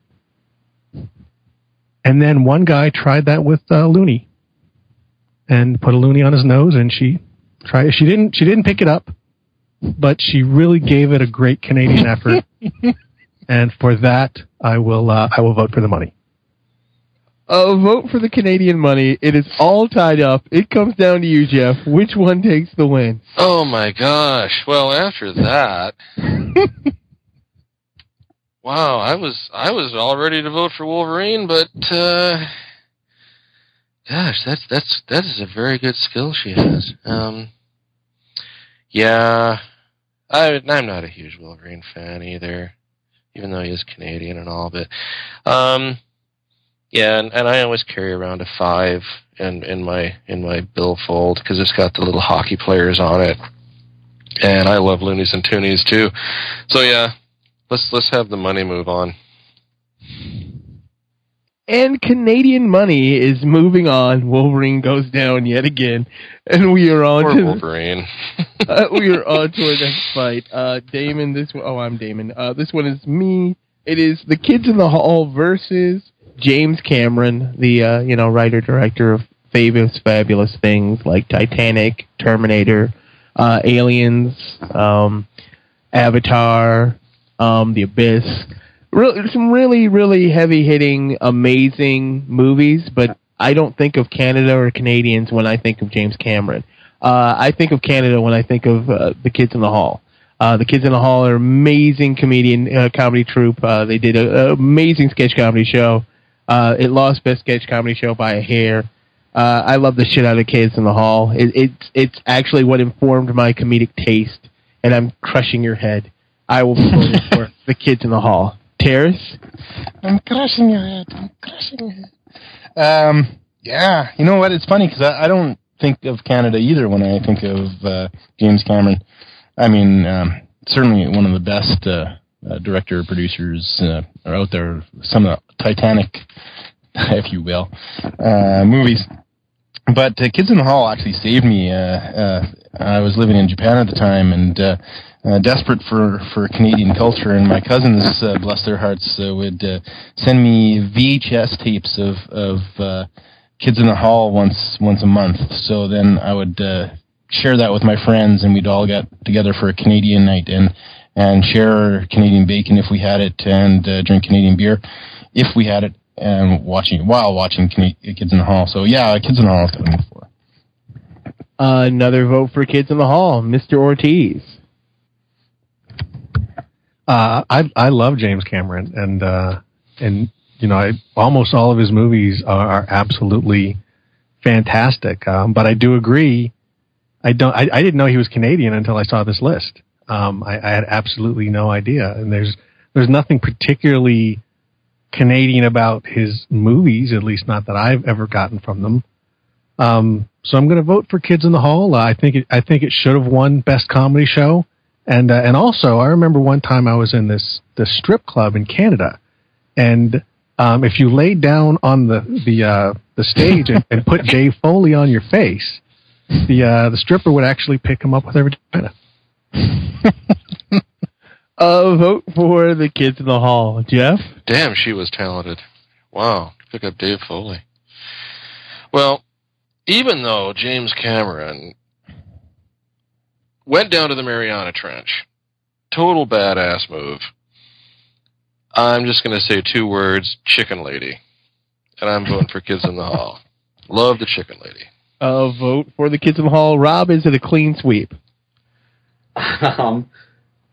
And then one guy tried that with a loonie, and put a loonie on his nose, and she tried. She didn't pick it up, but she really gave it a great Canadian effort. And for that, I will vote for the money. Vote for the Canadian money. It is all tied up. It comes down to you, Jeff. Which one takes the win? Oh, my gosh. Well, after that... wow, I was all ready to vote for Wolverine, but... gosh, that is a very good skill she has. Yeah, I'm not a huge Wolverine fan either, even though he is Canadian and all, but... yeah, and I always carry around a 5 in my billfold because it's got the little hockey players on it, and I love loonies and toonies too. So yeah, let's have the money move on. And Canadian money is moving on. Wolverine goes down yet again, and we are on to Wolverine. We are on to our next fight. Damon, this one. Oh, I'm Damon. This one is me. It is the Kids in the Hall versus James Cameron, the writer-director of fabulous things like Titanic, Terminator, Aliens, Avatar, The Abyss. Some really, really heavy-hitting, amazing movies, but I don't think of Canada or Canadians when I think of James Cameron. I think of Canada when I think of The Kids in the Hall. The Kids in the Hall are an amazing comedy troupe. They did an amazing sketch comedy show. It lost Best Sketch Comedy Show by a hair. I love the shit out of Kids in the Hall. It's actually what informed my comedic taste, and I'm crushing your head. I will vote for the Kids in the Hall. Terrace? I'm crushing your head. Yeah, you know what? It's funny because I don't think of Canada either when I think of James Cameron. I mean, certainly one of the best director producers are out there. Some of the Titanic, if you will, movies. But Kids in the Hall actually saved me. I was living in Japan at the time and desperate for Canadian culture, and my cousins, bless their hearts, would send me VHS tapes of Kids in the Hall once a month. So then I would share that with my friends, and we'd all get together for a Canadian night and share Canadian bacon if we had it, and drink Canadian beer if we had it, and watching Kids in the Hall. So yeah, Kids in the Hall is what I'm looking for. Another vote for Kids in the Hall, Mr. Ortiz. I love James Cameron, and you know, almost all of his movies are absolutely fantastic. But I do agree. I didn't know he was Canadian until I saw this list. I had absolutely no idea, and there's nothing particularly Canadian about his movies, at least not that I've ever gotten from them. So I'm going to vote for Kids in the Hall. I think it should have won Best Comedy Show, and also I remember one time I was in this strip club in Canada, and if you lay down on the stage and put Dave Foley on your face, the stripper would actually pick him up with every vagina. Vote for the Kids in the Hall. Jeff? Damn, she was talented. Wow, pick up Dave Foley. Well, even though James Cameron went down to the Mariana Trench, total badass move, I'm just going to say 2 words, Chicken Lady. And I'm voting for Kids in the Hall. Love the Chicken Lady. Vote for the Kids in the Hall. Rob, is it a clean sweep?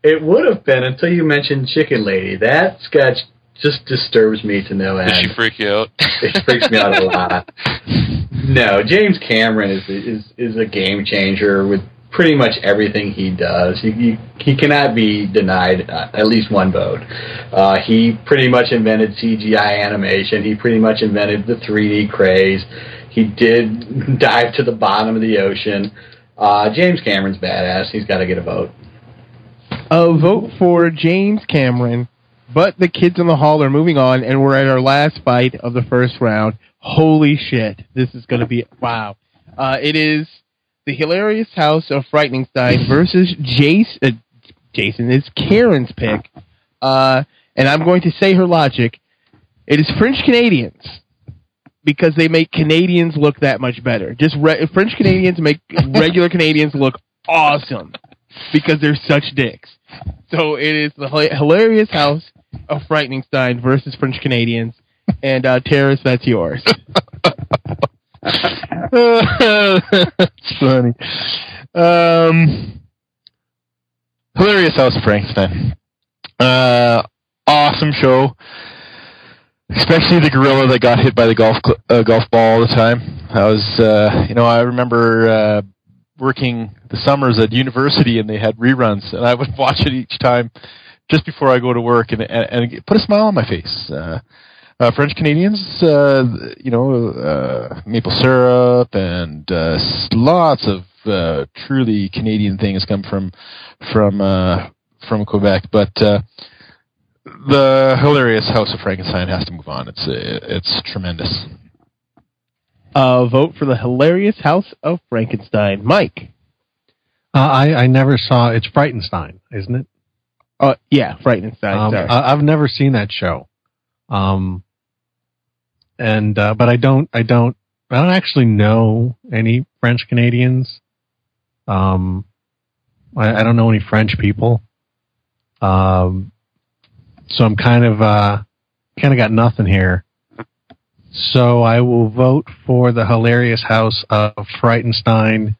It would have been until you mentioned Chicken Lady. That sketch just disturbs me to no end. Did she freak you out? It freaks me out a lot. No, James Cameron is a game changer with pretty much everything he does. He cannot be denied at least one vote. He pretty much invented CGI animation. He pretty much invented the 3D craze. He did dive to the bottom of the ocean. James Cameron's badass. He's got to get a vote. Vote for James Cameron. But the Kids in the Hall are moving on, and we're at our last fight of the first round. Holy shit. This is going to be... Wow. It is the hilarious House of Frighteningstein versus Jace, Jason. It's Karen's pick. And I'm going to say her logic. It is French Canadians, because they make Canadians look that much better. Just French Canadians make regular Canadians look awesome, because they're such dicks. So it is the hilarious House of Frighteningstein versus French Canadians. And Terrace, that's yours. It's funny. Hilarious House of Frankenstein. Awesome show. Especially the gorilla that got hit by the golf ball all the time. I was, I remember working the summers at university, and they had reruns, and I would watch it each time just before I go to work, and it put a smile on my face. French Canadians, maple syrup and lots of truly Canadian things come from Quebec, but the hilarious House of Frankenstein has to move on. It's tremendous. Vote for the hilarious House of Frankenstein, Mike. I never saw. It's Frightenstein, isn't it? Yeah, Frightenstein. Sorry. I've never seen that show. But I don't actually know any French Canadians. I don't know any French people. So I'm kind of got nothing here. So I will vote for the hilarious House of Frightenstein,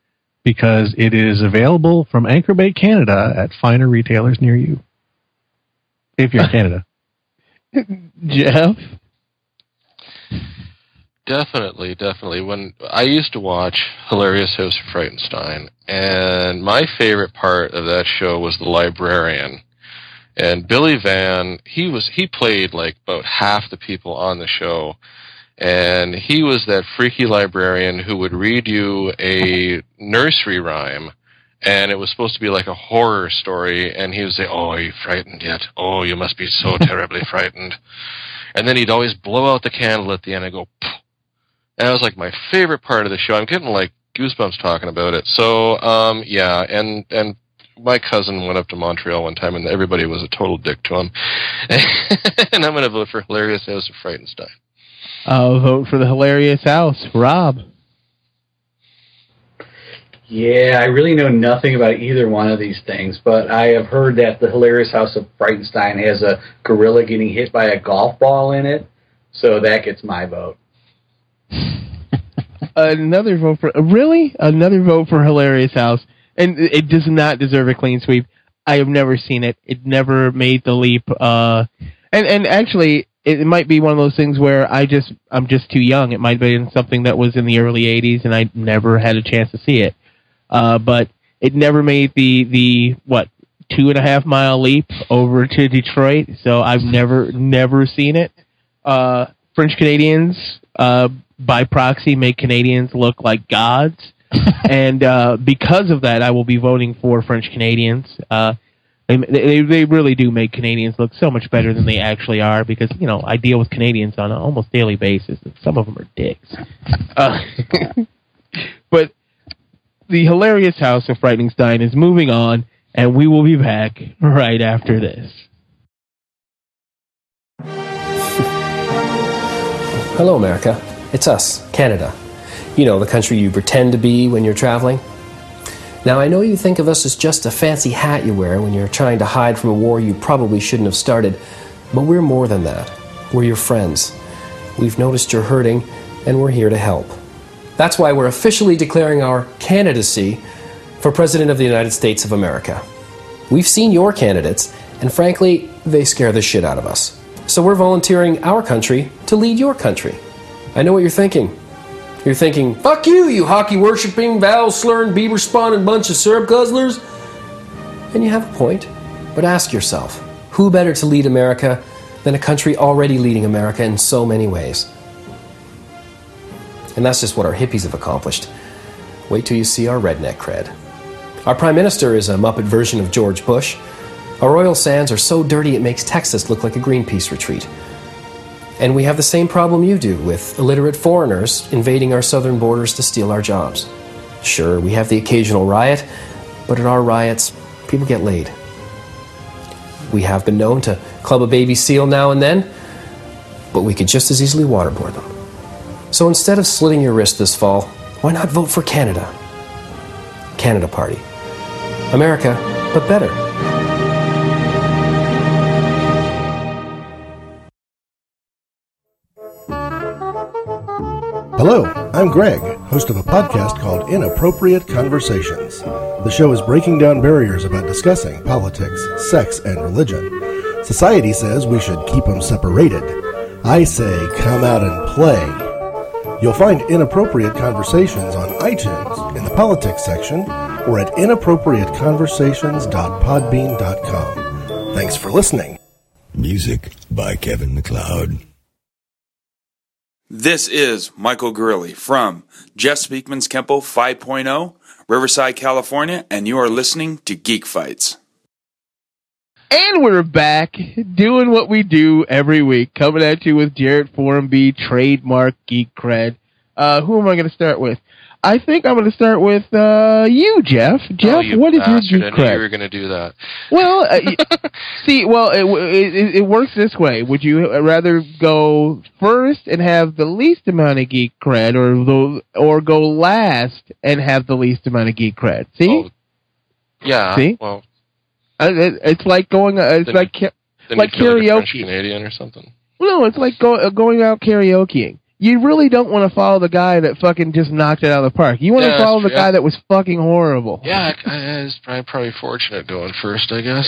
because it is available from Anchor Bay, Canada, at finer retailers near you, if you're in Canada. Jeff? Definitely. When I used to watch Hilarious House of Frightenstein, and my favorite part of that show was the librarian. And Billy Van, he played like about half the people on the show, and he was that freaky librarian who would read you a nursery rhyme, and it was supposed to be like a horror story, and he would say, "Oh, are you frightened yet? Oh, you must be so terribly frightened." And then he'd always blow out the candle at the end and go, "Pff." And it was like my favorite part of the show. I'm getting like goosebumps talking about it. So, yeah, and my cousin went up to Montreal one time, and everybody was a total dick to him. And I'm going to vote for Hilarious House of Frightenstein. I'll vote for the Hilarious House. Rob? Yeah, I really know nothing about either one of these things, but I have heard that the Hilarious House of Frightenstein has a gorilla getting hit by a golf ball in it, so that gets my vote. Another vote for Hilarious House. And it does not deserve a clean sweep. I have never seen it. It never made the leap. And actually, it might be one of those things where I'm just too young. It might have been something that was in the early 80s, and I never had a chance to see it. But it never made the 2.5-mile leap over to Detroit, so I've never seen it. French Canadians, by proxy, make Canadians look like gods. And because of that, I will be voting for French Canadians. They really do make Canadians look so much better than they actually are, because, you know, I deal with Canadians on an almost daily basis, and some of them are dicks. But the Hilarious House of Frightenstein is moving on, and we will be back right after this. Hello, America. It's us, Canada. You know, the country you pretend to be when you're traveling. Now, I know you think of us as just a fancy hat you wear when you're trying to hide from a war you probably shouldn't have started, but we're more than that. We're your friends. We've noticed you're hurting, and we're here to help. That's why we're officially declaring our candidacy for President of the United States of America. We've seen your candidates, and frankly, they scare the shit out of us. So we're volunteering our country to lead your country. I know what you're thinking. You're thinking, fuck you, you hockey-worshipping, vowel-slurring, Bieber-spawning bunch of syrup guzzlers. And you have a point. But ask yourself, who better to lead America than a country already leading America in so many ways? And that's just what our hippies have accomplished. Wait till you see our redneck cred. Our Prime Minister is a Muppet version of George Bush. Our oil sands are so dirty it makes Texas look like a Greenpeace retreat. And we have the same problem you do with illiterate foreigners invading our southern borders to steal our jobs. Sure, we have the occasional riot, but at our riots, people get laid. We have been known to club a baby seal now and then, but we could just as easily waterboard them. So instead of slitting your wrist this fall, why not vote for Canada? Canada Party. America, but better. Hello, I'm Greg, host of a podcast called Inappropriate Conversations. The show is breaking down barriers about discussing politics, sex, and religion. Society says we should keep them separated. I say come out and play. You'll find Inappropriate Conversations on iTunes in the politics section or at inappropriateconversations.podbean.com. Thanks for listening. Music by Kevin MacLeod. This is Michael Gurley from Jeff Speakman's Kempo 5.0, Riverside, California, and you are listening to Geek Fights. And we're back doing what we do every week, coming at you with Jarrett Formby, trademark Geek Cred. Who am I going to start with? I think I'm going to start with you, Jeff. Jeff, what is your Geek Cred? I knew you were going to do that. Well, it works this way. Would you rather go first and have the least amount of Geek Cred, or go last and have the least amount of Geek Cred? See? Oh, yeah. See? Well, it's like going. It's like karaoke. Like Canadian or something. No, it's like going out karaokeing. You really don't want to follow the guy that fucking just knocked it out of the park. You want to follow the guy that was fucking horrible. Yeah, I was probably fortunate going first, I guess.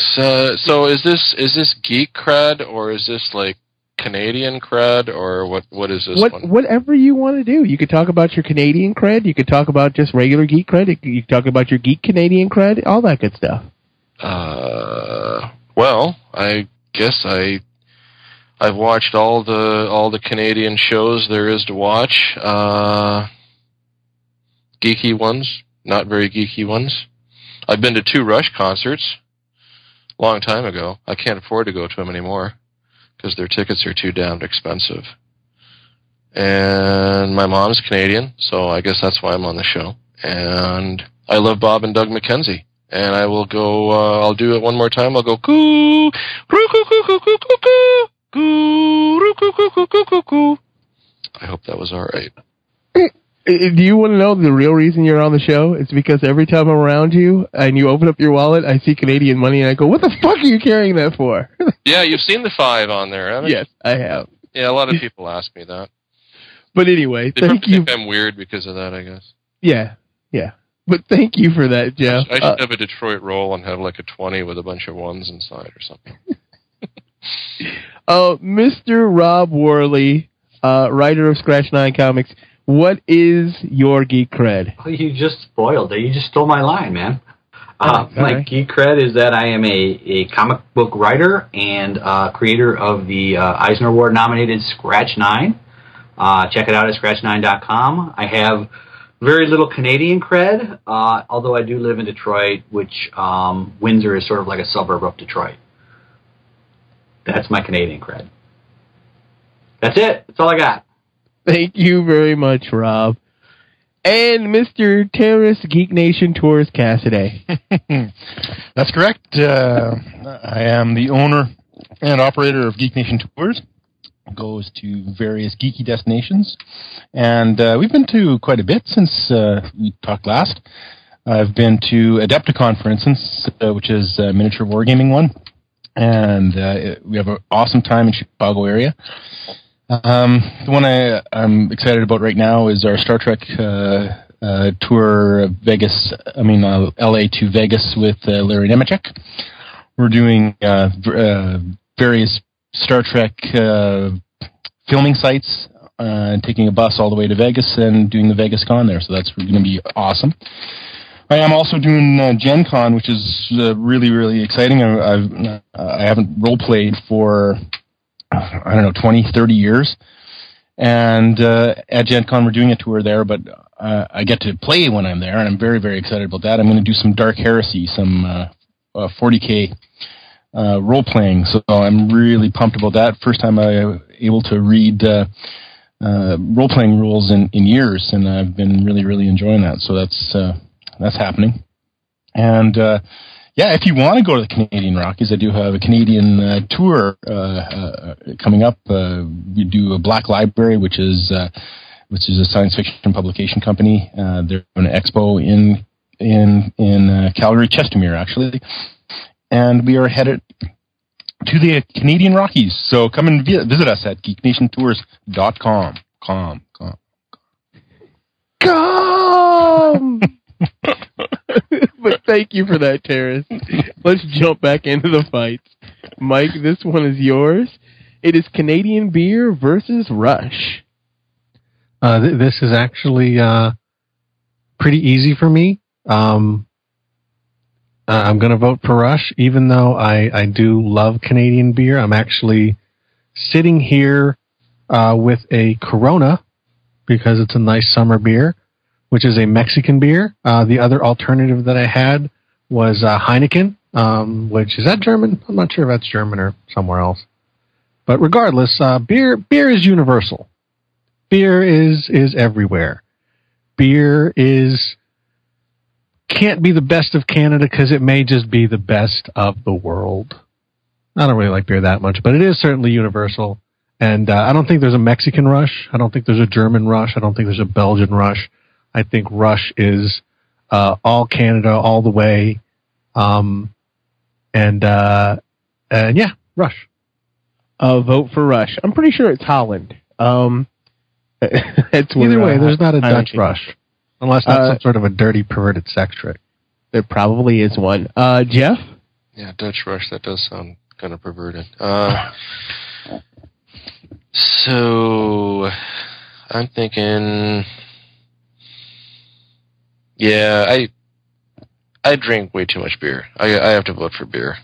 So is this geek cred, or is this like Canadian cred, or what is this one? Whatever you want to do. You could talk about your Canadian cred. You could talk about just regular geek cred. You could talk about your geek Canadian cred. All that good stuff. Well, I guess I've watched all the Canadian shows there is to watch. Geeky ones, not very geeky ones. I've been to 2 Rush concerts a long time ago. I can't afford to go to them anymore because their tickets are too damned expensive. And my mom's Canadian, so I guess that's why I'm on the show. And I love Bob and Doug McKenzie. And I will go, I'll do it one more time. I'll go, coo, coo, coo, coo, coo, coo, coo, coo. I hope that was all right. Do you want to know the real reason you're on the show? It's because every time I'm around you and you open up your wallet, I see Canadian money and I go, what the fuck are you carrying that for? Yeah, you've seen the 5 on there, haven't you? Yes, I have. Yeah, a lot of people ask me that. But anyway, thank you. They think I'm weird because of that, I guess. Yeah. But thank you for that, Jeff. I should have a Detroit roll and have like a 20 with a bunch of ones inside or something. Mr. Rob Worley, writer of Scratch 9 Comics, what is your geek cred? Oh, you just spoiled it. You just stole my line, man. My geek cred is that I am a comic book writer and creator of the Eisner Award-nominated Scratch 9. Check it out at scratch9.com. I have very little Canadian cred, although I do live in Detroit, which Windsor is sort of like a suburb of Detroit. That's my Canadian cred. That's it. That's all I got. Thank you very much, Rob. And Mr. Terrace Geek Nation Tours Cassidy. That's correct. I am the owner and operator of Geek Nation Tours. Goes to various geeky destinations. And we've been to quite a bit since we talked last. I've been to Adepticon, for instance, which is a miniature wargaming one. And we have an awesome time in the Chicago area. The one I'm excited about right now is our Star Trek tour L.A. to Vegas with Larry Nemechek. We're doing various Star Trek filming sites, taking a bus all the way to Vegas and doing the Vegas Con there. So that's going to be awesome. I am also doing Gen Con, which is really, really exciting. I haven't role-played for, 20, 30 years. And at Gen Con, we're doing a tour there, but I get to play when I'm there, and I'm very, very excited about that. I'm going to do some Dark Heresy, some 40K role-playing, so I'm really pumped about that. First time I was able to read role-playing rules in years, and I've been really, really enjoying that, so that's happening. And yeah, if you want to go to the Canadian Rockies, I do have a Canadian tour coming up. We do a Black Library, which is a science fiction publication company. They're doing an expo in Calgary, Chestermere, actually, and we are headed to the Canadian Rockies. So come and visit us at geeknationtours.com. But thank you for that, Terrace. Let's jump back into the fights. Mike, this one is yours. It is Canadian Beer versus Rush. This is actually pretty easy for me. I'm going to vote for Rush, even though I do love Canadian beer. I'm actually sitting here with a Corona because it's a nice summer beer, which is a Mexican beer. The other alternative that I had was Heineken, which is that German? I'm not sure if that's German or somewhere else. But regardless, beer is universal. Beer is everywhere. Beer can't be the best of Canada because it may just be the best of the world. I don't really like beer that much, but it is certainly universal. And I don't think there's a Mexican Rush. I don't think there's a German Rush. I don't think there's a Belgian Rush. I think Rush is all Canada, all the way, and yeah, Rush. Vote for Rush. I'm pretty sure it's Holland. It's either way, there's not a Dutch Rush, unless that's some sort of a dirty, perverted sex trick. There probably is one. Jeff? Yeah, Dutch Rush. That does sound kind of perverted. So I'm thinking. Yeah, I drink way too much beer. I have to vote for beer.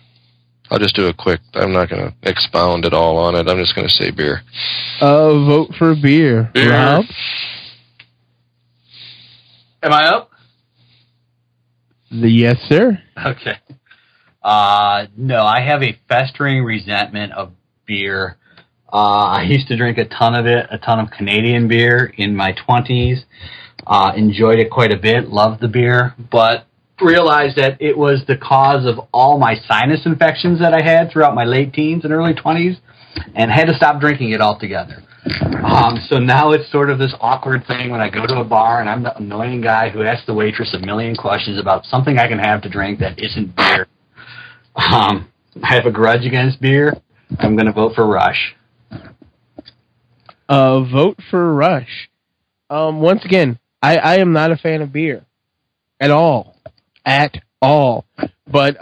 I'll just do a quick. I'm not going to expound at all on it. I'm just going to say beer. Vote for beer. Rob? Am I up? Yes, sir. Okay. No, I have a festering resentment of beer. I used to drink a ton of it, a ton of Canadian beer in my 20s. Enjoyed it quite a bit, loved the beer, but realized that it was the cause of all my sinus infections that I had throughout my late teens and early 20s, and had to stop drinking it altogether. So now it's sort of this awkward thing when I go to a bar and I'm the annoying guy who asks the waitress a million questions about something I can have to drink that isn't beer. I have a grudge against beer. I'm going to vote for Rush. Vote for Rush. Once again, I am not a fan of beer at all. But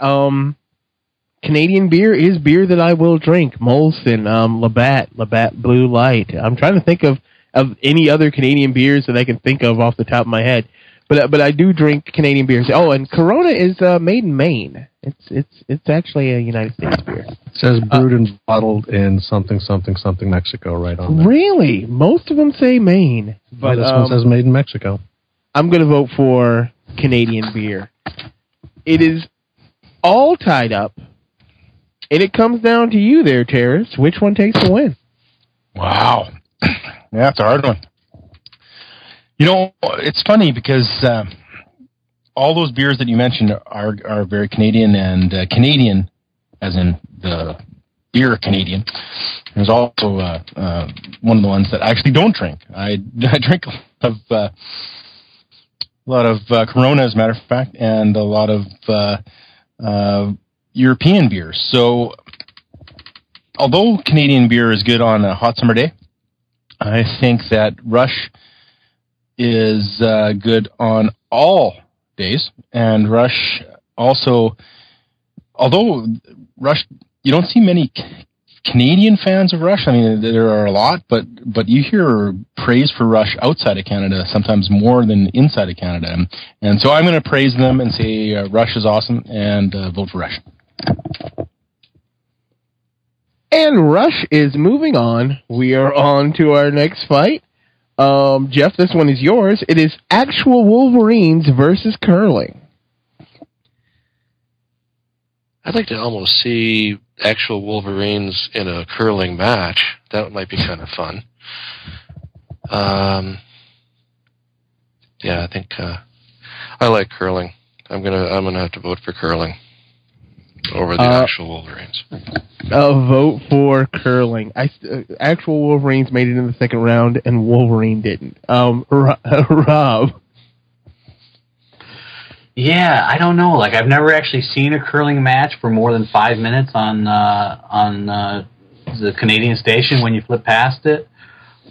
Canadian beer is beer that I will drink. Molson, Labatt Blue Light. I'm trying to think of any other Canadian beers that I can think of off the top of my head. But I do drink Canadian beers. Oh, and Corona is made in Maine. It's actually a United States beer. It says brewed and bottled in something Mexico right on there. Really? Most of them say Maine. But this one says made in Mexico. I'm going to vote for Canadian beer. It is all tied up, and it comes down to you there, Terrace. Which one takes the win? Wow. Yeah, that's a hard one. You know, it's funny because all those beers that you mentioned are very Canadian, and Canadian, as in the beer Canadian, is also one of the ones that I actually don't drink. I drink a lot of Corona, as a matter of fact, and a lot of European beers. So, although Canadian beer is good on a hot summer day, I think that Rush is good on all days. And Rush also, although Rush, you don't see many Canadian fans of Rush. I mean, there are a lot, but you hear praise for Rush outside of Canada sometimes more than inside of Canada. And so I'm going to praise them and say Rush is awesome and vote for Rush. And Rush is moving on. We are on to our next fight. Jeff, this one is yours. It is actual Wolverines versus curling. I'd like to almost see actual Wolverines in a curling match. That might be kind of fun. Yeah, I think I like curling. I'm gonna have to vote for curling over the actual Wolverines. A vote for curling. Actual Wolverines made it in the second round, and Wolverine didn't. Rob. Yeah, I don't know. Like, I've never actually seen a curling match for more than 5 minutes on the Canadian station when you flip past it.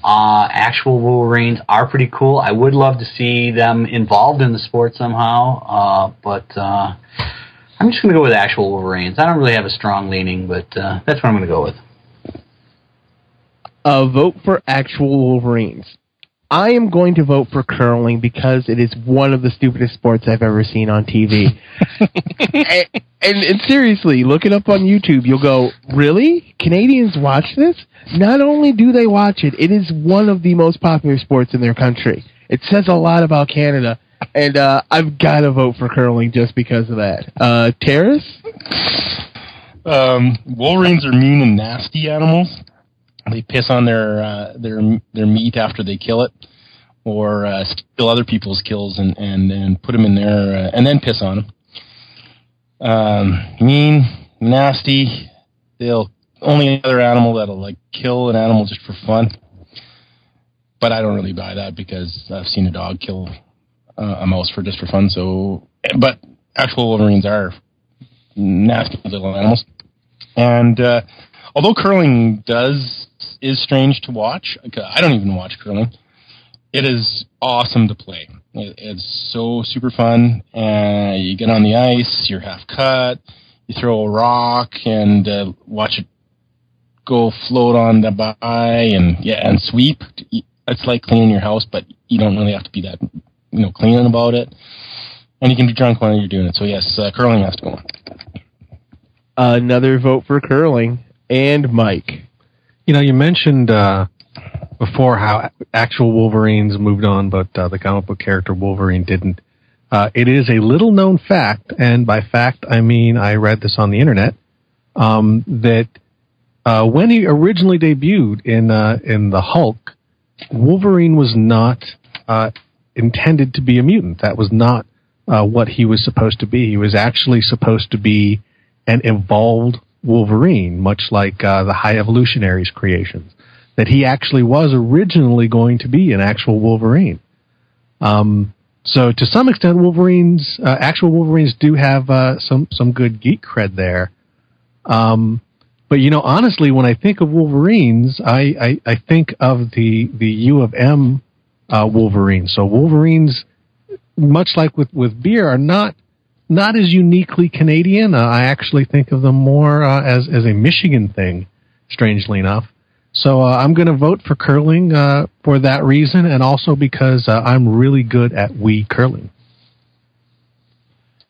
Actual Wolverines are pretty cool. I would love to see them involved in the sport somehow, but I'm just going to go with actual Wolverines. I don't really have a strong leaning, but that's what I'm going to go with. A vote for actual Wolverines. I am going to vote for curling because it is one of the stupidest sports I've ever seen on TV. and seriously, look it up on YouTube. You'll go, really? Canadians watch this? Not only do they watch it, it is one of the most popular sports in their country. It says a lot about Canada, and I've got to vote for curling just because of that. Terrace? Wolverines are mean and nasty animals. They piss on their meat after they kill it, or steal other people's kills and put them in there, and then piss on them. Mean, nasty. They'll only another animal that'll like kill an animal just for fun. But I don't really buy that because I've seen a dog kill a mouse for fun. So, but actual Wolverines are nasty little animals, and although curling is strange to watch, I don't even watch curling, it is awesome to play. It's so super fun. You get on the ice, you're half cut, you throw a rock and watch it go float on the by and sweep. It's like cleaning your house, but you don't really have to be that clean about it. And you can be drunk while you're doing it. So yes, curling has to go on. Another vote for curling. And Mike. You mentioned before how actual Wolverines moved on, but the comic book character Wolverine didn't. It is a little-known fact, and by fact I mean I read this on the internet, that when he originally debuted in The Hulk, Wolverine was not intended to be a mutant. That was not what he was supposed to be. He was actually supposed to be an evolved Wolverine, much like the High Evolutionaries creations, that he actually was originally going to be an actual Wolverine. So to some extent, actual Wolverines do have some good geek cred there. But honestly, when I think of Wolverines, I think of the U of M Wolverine. So Wolverines, much like with beer, are not as uniquely Canadian. I actually think of them more as a Michigan thing, strangely enough. So I'm going to vote for curling for that reason, and also because I'm really good at Wii curling.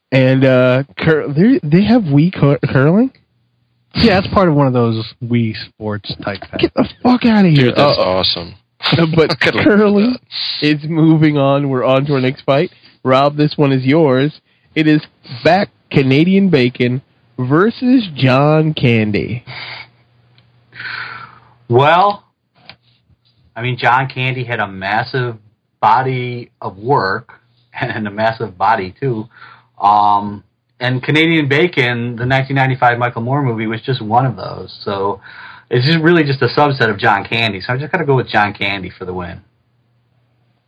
And they have Wii curling? Yeah, it's part of one of those Wii sports type things. Get the fuck out of here. Dude, that's awesome. But curling is moving on. We're on to our next fight. Rob, this one is yours. It is back Canadian Bacon versus John Candy. Well, John Candy had a massive body of work and a massive body, too. And Canadian Bacon, the 1995 Michael Moore movie, was just one of those. So it's just really just a subset of John Candy. So I'm just going to go with John Candy for the win.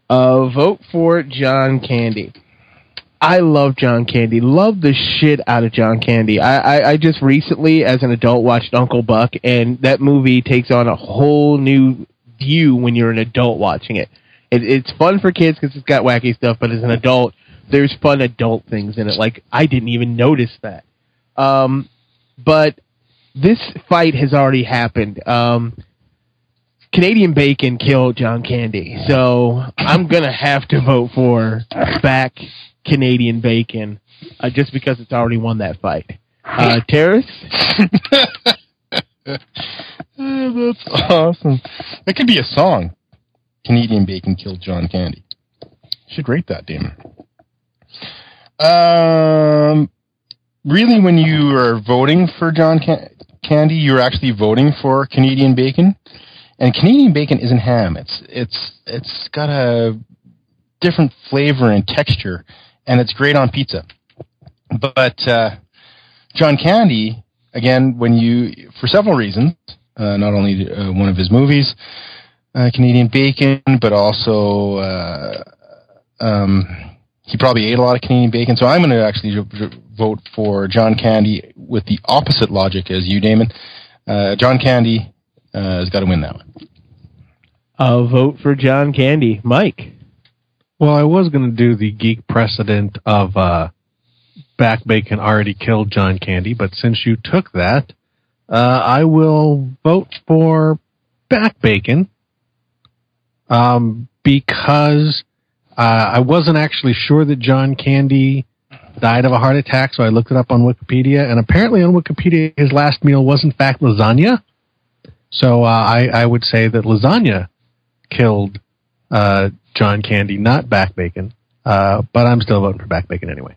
Vote for John Candy. I love John Candy. Love the shit out of John Candy. I just recently, as an adult, watched Uncle Buck, and that movie takes on a whole new view when you're an adult watching it. It's fun for kids because it's got wacky stuff, but as an adult, there's fun adult things in it. Like, I didn't even notice that. But this fight has already happened. Canadian Bacon killed John Candy, so I'm going to have to vote for back Canadian Bacon, just because it's already won that fight. Terrace? That's awesome. That could be a song. Canadian Bacon Killed John Candy. Should rate that, Damon. Really, when you are voting for John Candy, you're actually voting for Canadian bacon. And Canadian bacon isn't ham. It's got a different flavor and texture, and it's great on pizza. But John Candy, again, when you for several reasons, not only one of his movies, Canadian bacon, but also he probably ate a lot of Canadian bacon. So I'm going to actually vote for John Candy with the opposite logic as you, Damon. John Candy has got to win that one. I'll vote for John Candy. Mike? Well, I was going to do the geek precedent of Back Bacon already killed John Candy, but since you took that, I will vote for Back Bacon because I wasn't actually sure that John Candy died of a heart attack, so I looked it up on Wikipedia, and apparently on Wikipedia his last meal was in fact lasagna. So I would say that lasagna killed John Candy, not Back Bacon. But I'm still voting for Back Bacon anyway.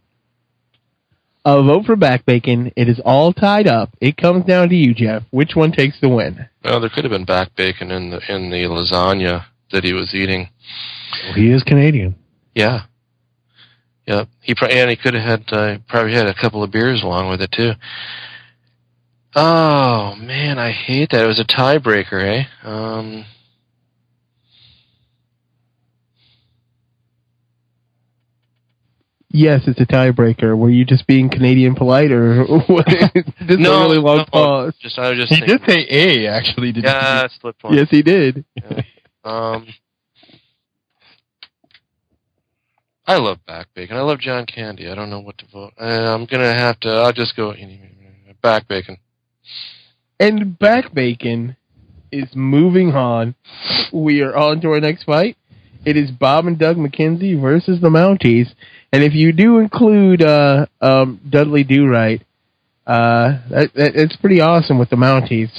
I'll vote for Back Bacon. It is all tied up. It comes down to you, Jeff. Which one takes the win? Well, there could have been Back Bacon in the lasagna that he was eating. Well, he is Canadian. Yeah. Yep. He could have had probably had a couple of beers along with it too. Oh, man, I hate that. It was a tiebreaker, eh? Yes, it's a tiebreaker. Were you just being Canadian polite, or what? No, really long pause. He did say A, actually. Yeah, slipped one. Yes, he did. Yeah. I love Back Bacon. I love John Candy. I don't know what to vote. I'm going to have to... I'll just go Back Bacon. And Back Bacon is moving on. We are on to our next fight. It is Bob and Doug McKenzie versus the Mounties. And if you do include Dudley Do-Right, it's pretty awesome with the Mounties.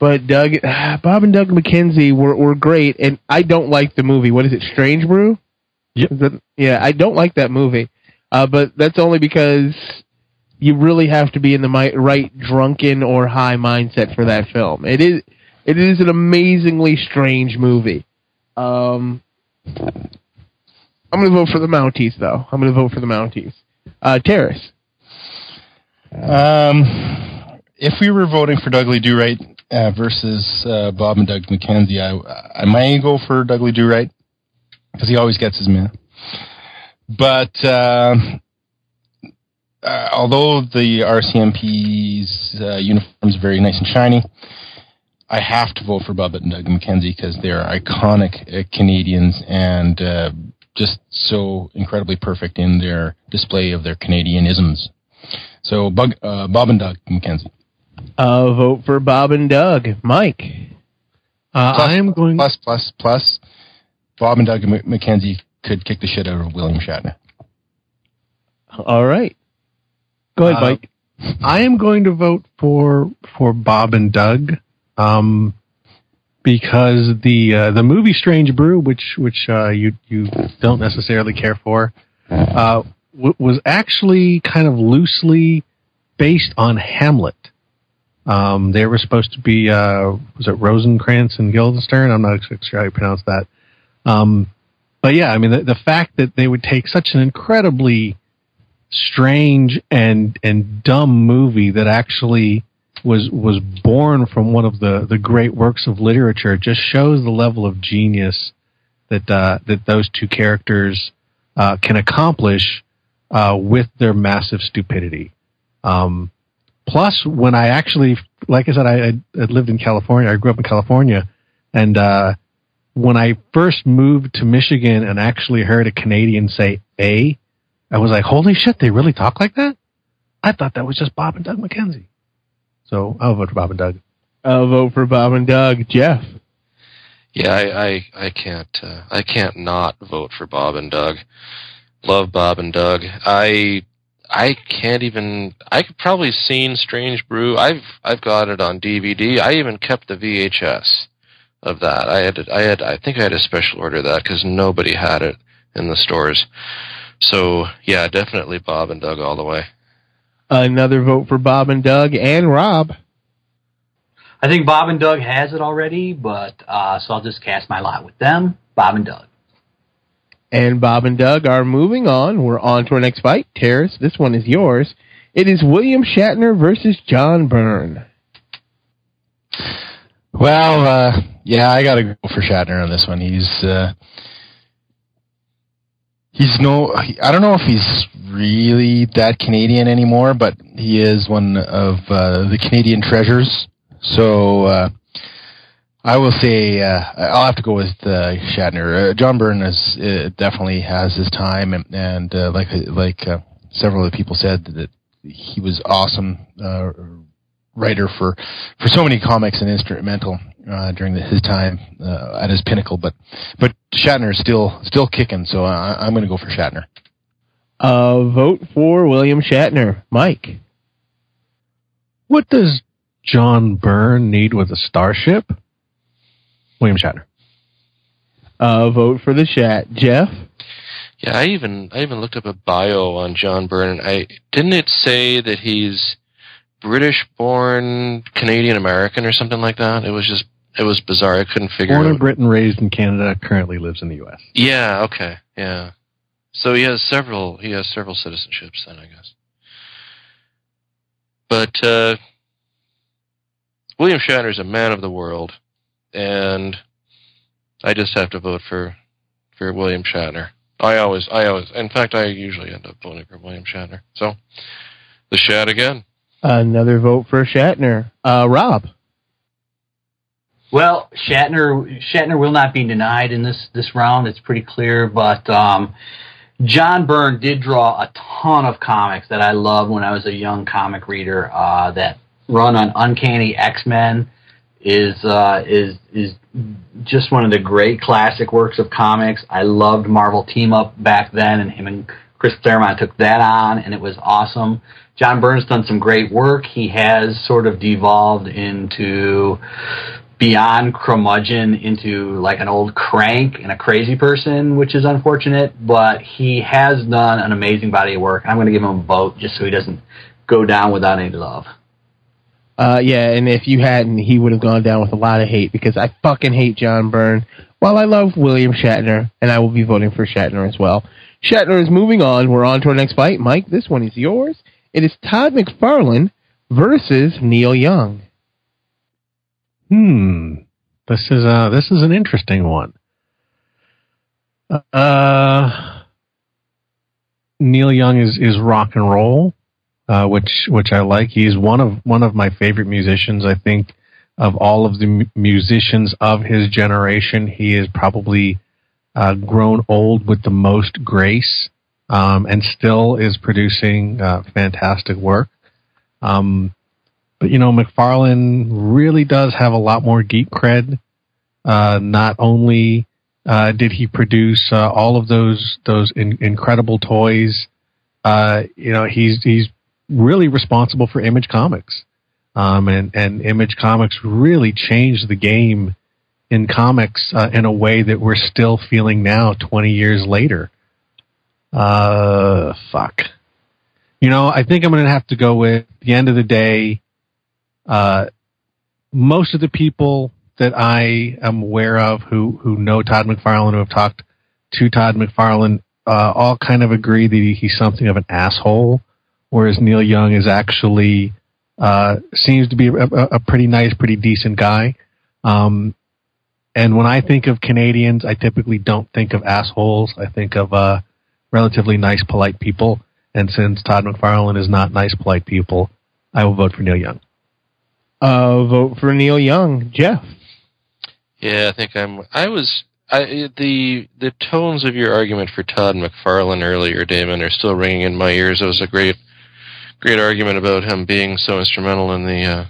But Bob and Doug McKenzie were great, and I don't like the movie. What is it, Strange Brew? Yep. Yeah, I don't like that movie. But that's only because you really have to be in the right drunken or high mindset for that film. It is an amazingly strange movie. I'm going to vote for the Mounties, though. I'm going to vote for the Mounties. Terrace. If we were voting for Dudley Do-Right versus Bob and Doug McKenzie, I might go for Dudley Do-Right because he always gets his man. But although the RCMP's uniform is very nice and shiny, I have to vote for Bob and Doug McKenzie because they're iconic Canadians and just so incredibly perfect in their display of their Canadianisms. So Bob and Doug McKenzie. I'll vote for Bob and Doug. Mike? Plus, Bob and Doug McKenzie could kick the shit out of William Shatner. All right. Go ahead, Mike. I am going to vote for Bob and Doug. Because the movie Strange Brew, which you don't necessarily care for, was actually kind of loosely based on Hamlet. They were supposed to be was it Rosencrantz and Guildenstern? I'm not sure how you pronounce that. But yeah, I mean the fact that they would take such an incredibly strange and dumb movie that actually was born from one of the great works of literature. It just shows the level of genius that those two characters can accomplish with their massive stupidity. Plus, when I actually, like I said, I lived in California. I grew up in California, and when I first moved to Michigan and actually heard a Canadian say "a," I was like, "Holy shit! They really talk like that?" I thought that was just Bob and Doug McKenzie. So I'll vote for Bob and Doug. I'll vote for Bob and Doug. Jeff? Yeah, I can't I can't not vote for Bob and Doug. Love Bob and Doug. I I can't even. I've probably seen Strange Brew. I've got it on DVD. I even kept the VHS of that. I think I had a special order of that because nobody had it in the stores. So yeah, definitely Bob and Doug all the way. Another vote for Bob and Doug. And Rob. I think Bob and Doug has it already, but so I'll just cast my lot with them. Bob and Doug. And Bob and Doug are moving on. We're on to our next fight. Terrace, this one is yours. It is William Shatner versus John Byrne. Well, yeah, I got to go for Shatner on this one. He's no... I don't know if he's really that Canadian anymore, but he is one of the Canadian treasures. So... I will say I'll have to go with Shatner. John Byrne is, definitely has his time, and like several of the people said, that he was awesome writer for so many comics and instrumental during his time at his pinnacle. But Shatner is still kicking, so I'm going to go for Shatner. Vote for William Shatner, Mike. What does John Byrne need with a starship? William Shatner. Vote for the Shat. Jeff? Yeah, I even looked up a bio on John Byrne. Didn't it say that he's British-born Canadian-American or something like that? It was bizarre. I couldn't figure it out. Born in Britain, raised in Canada, currently lives in the U.S. Yeah, okay, yeah. So he has several citizenships then, I guess. But William Shatner's a man of the world. And I just have to vote for William Shatner. I always. In fact, I usually end up voting for William Shatner. So, the Shat again. Another vote for Shatner. Rob. Well, Shatner will not be denied in this round. It's pretty clear, but John Byrne did draw a ton of comics that I loved when I was a young comic reader. That run on Uncanny X-Men. Is just one of the great classic works of comics. I loved Marvel Team Up back then, and him and Chris Claremont took that on, and it was awesome. John Byrne's done some great work. He has sort of devolved into beyond curmudgeon into like an old crank and a crazy person, which is unfortunate, but he has done an amazing body of work. I'm going to give him a vote just so he doesn't go down without any love. Yeah, and if you hadn't, he would have gone down with a lot of hate because I fucking hate John Byrne. While I love William Shatner, and I will be voting for Shatner as well. Shatner is moving on. We're on to our next fight. Mike, this one is yours. It is Todd McFarlane versus Neil Young. This is an interesting one. Neil Young is rock and roll. Which I like. He's one of my favorite musicians. I think of all of the musicians of his generation, he is probably grown old with the most grace, and still is producing fantastic work. But you know, McFarlane really does have a lot more geek cred. Not only did he produce all of those incredible toys, you know, he's really responsible for Image Comics, and Image Comics really changed the game in comics in a way that we're still feeling now 20 years later. You know, I think I'm going to have to go with, at the end of the day, most of the people that I am aware of who know Todd McFarlane, who have talked to Todd McFarlane, all kind of agree that he's something of an asshole. Whereas Neil Young is actually seems to be a pretty nice, pretty decent guy. And when I think of Canadians, I typically don't think of assholes. I think of relatively nice, polite people. And since Todd McFarlane is not nice, polite people, I will vote for Neil Young. Vote for Neil Young. Jeff? Yeah, I think the tones of your argument for Todd McFarlane earlier, Damon, are still ringing in my ears. It was a great argument about him being so instrumental in the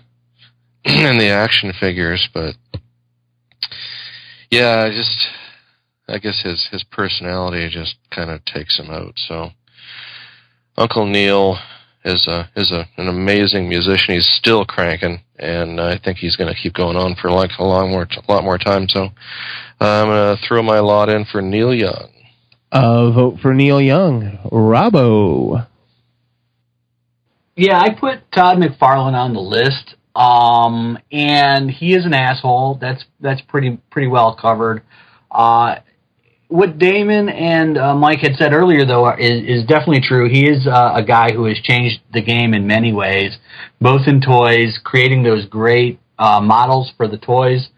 in the action figures, but yeah, I guess his personality just kind of takes him out. So Uncle Neil is an amazing musician. He's still cranking, and I think he's going to keep going on for like a lot more time. So I'm going to throw my lot in for Neil Young. Vote for Neil Young. Robbo. Yeah, I put Todd McFarlane on the list, and he is an asshole. That's pretty well covered. What Damon and Mike had said earlier, though, is definitely true. He is a guy who has changed the game in many ways, both in toys, creating those great models for the toys,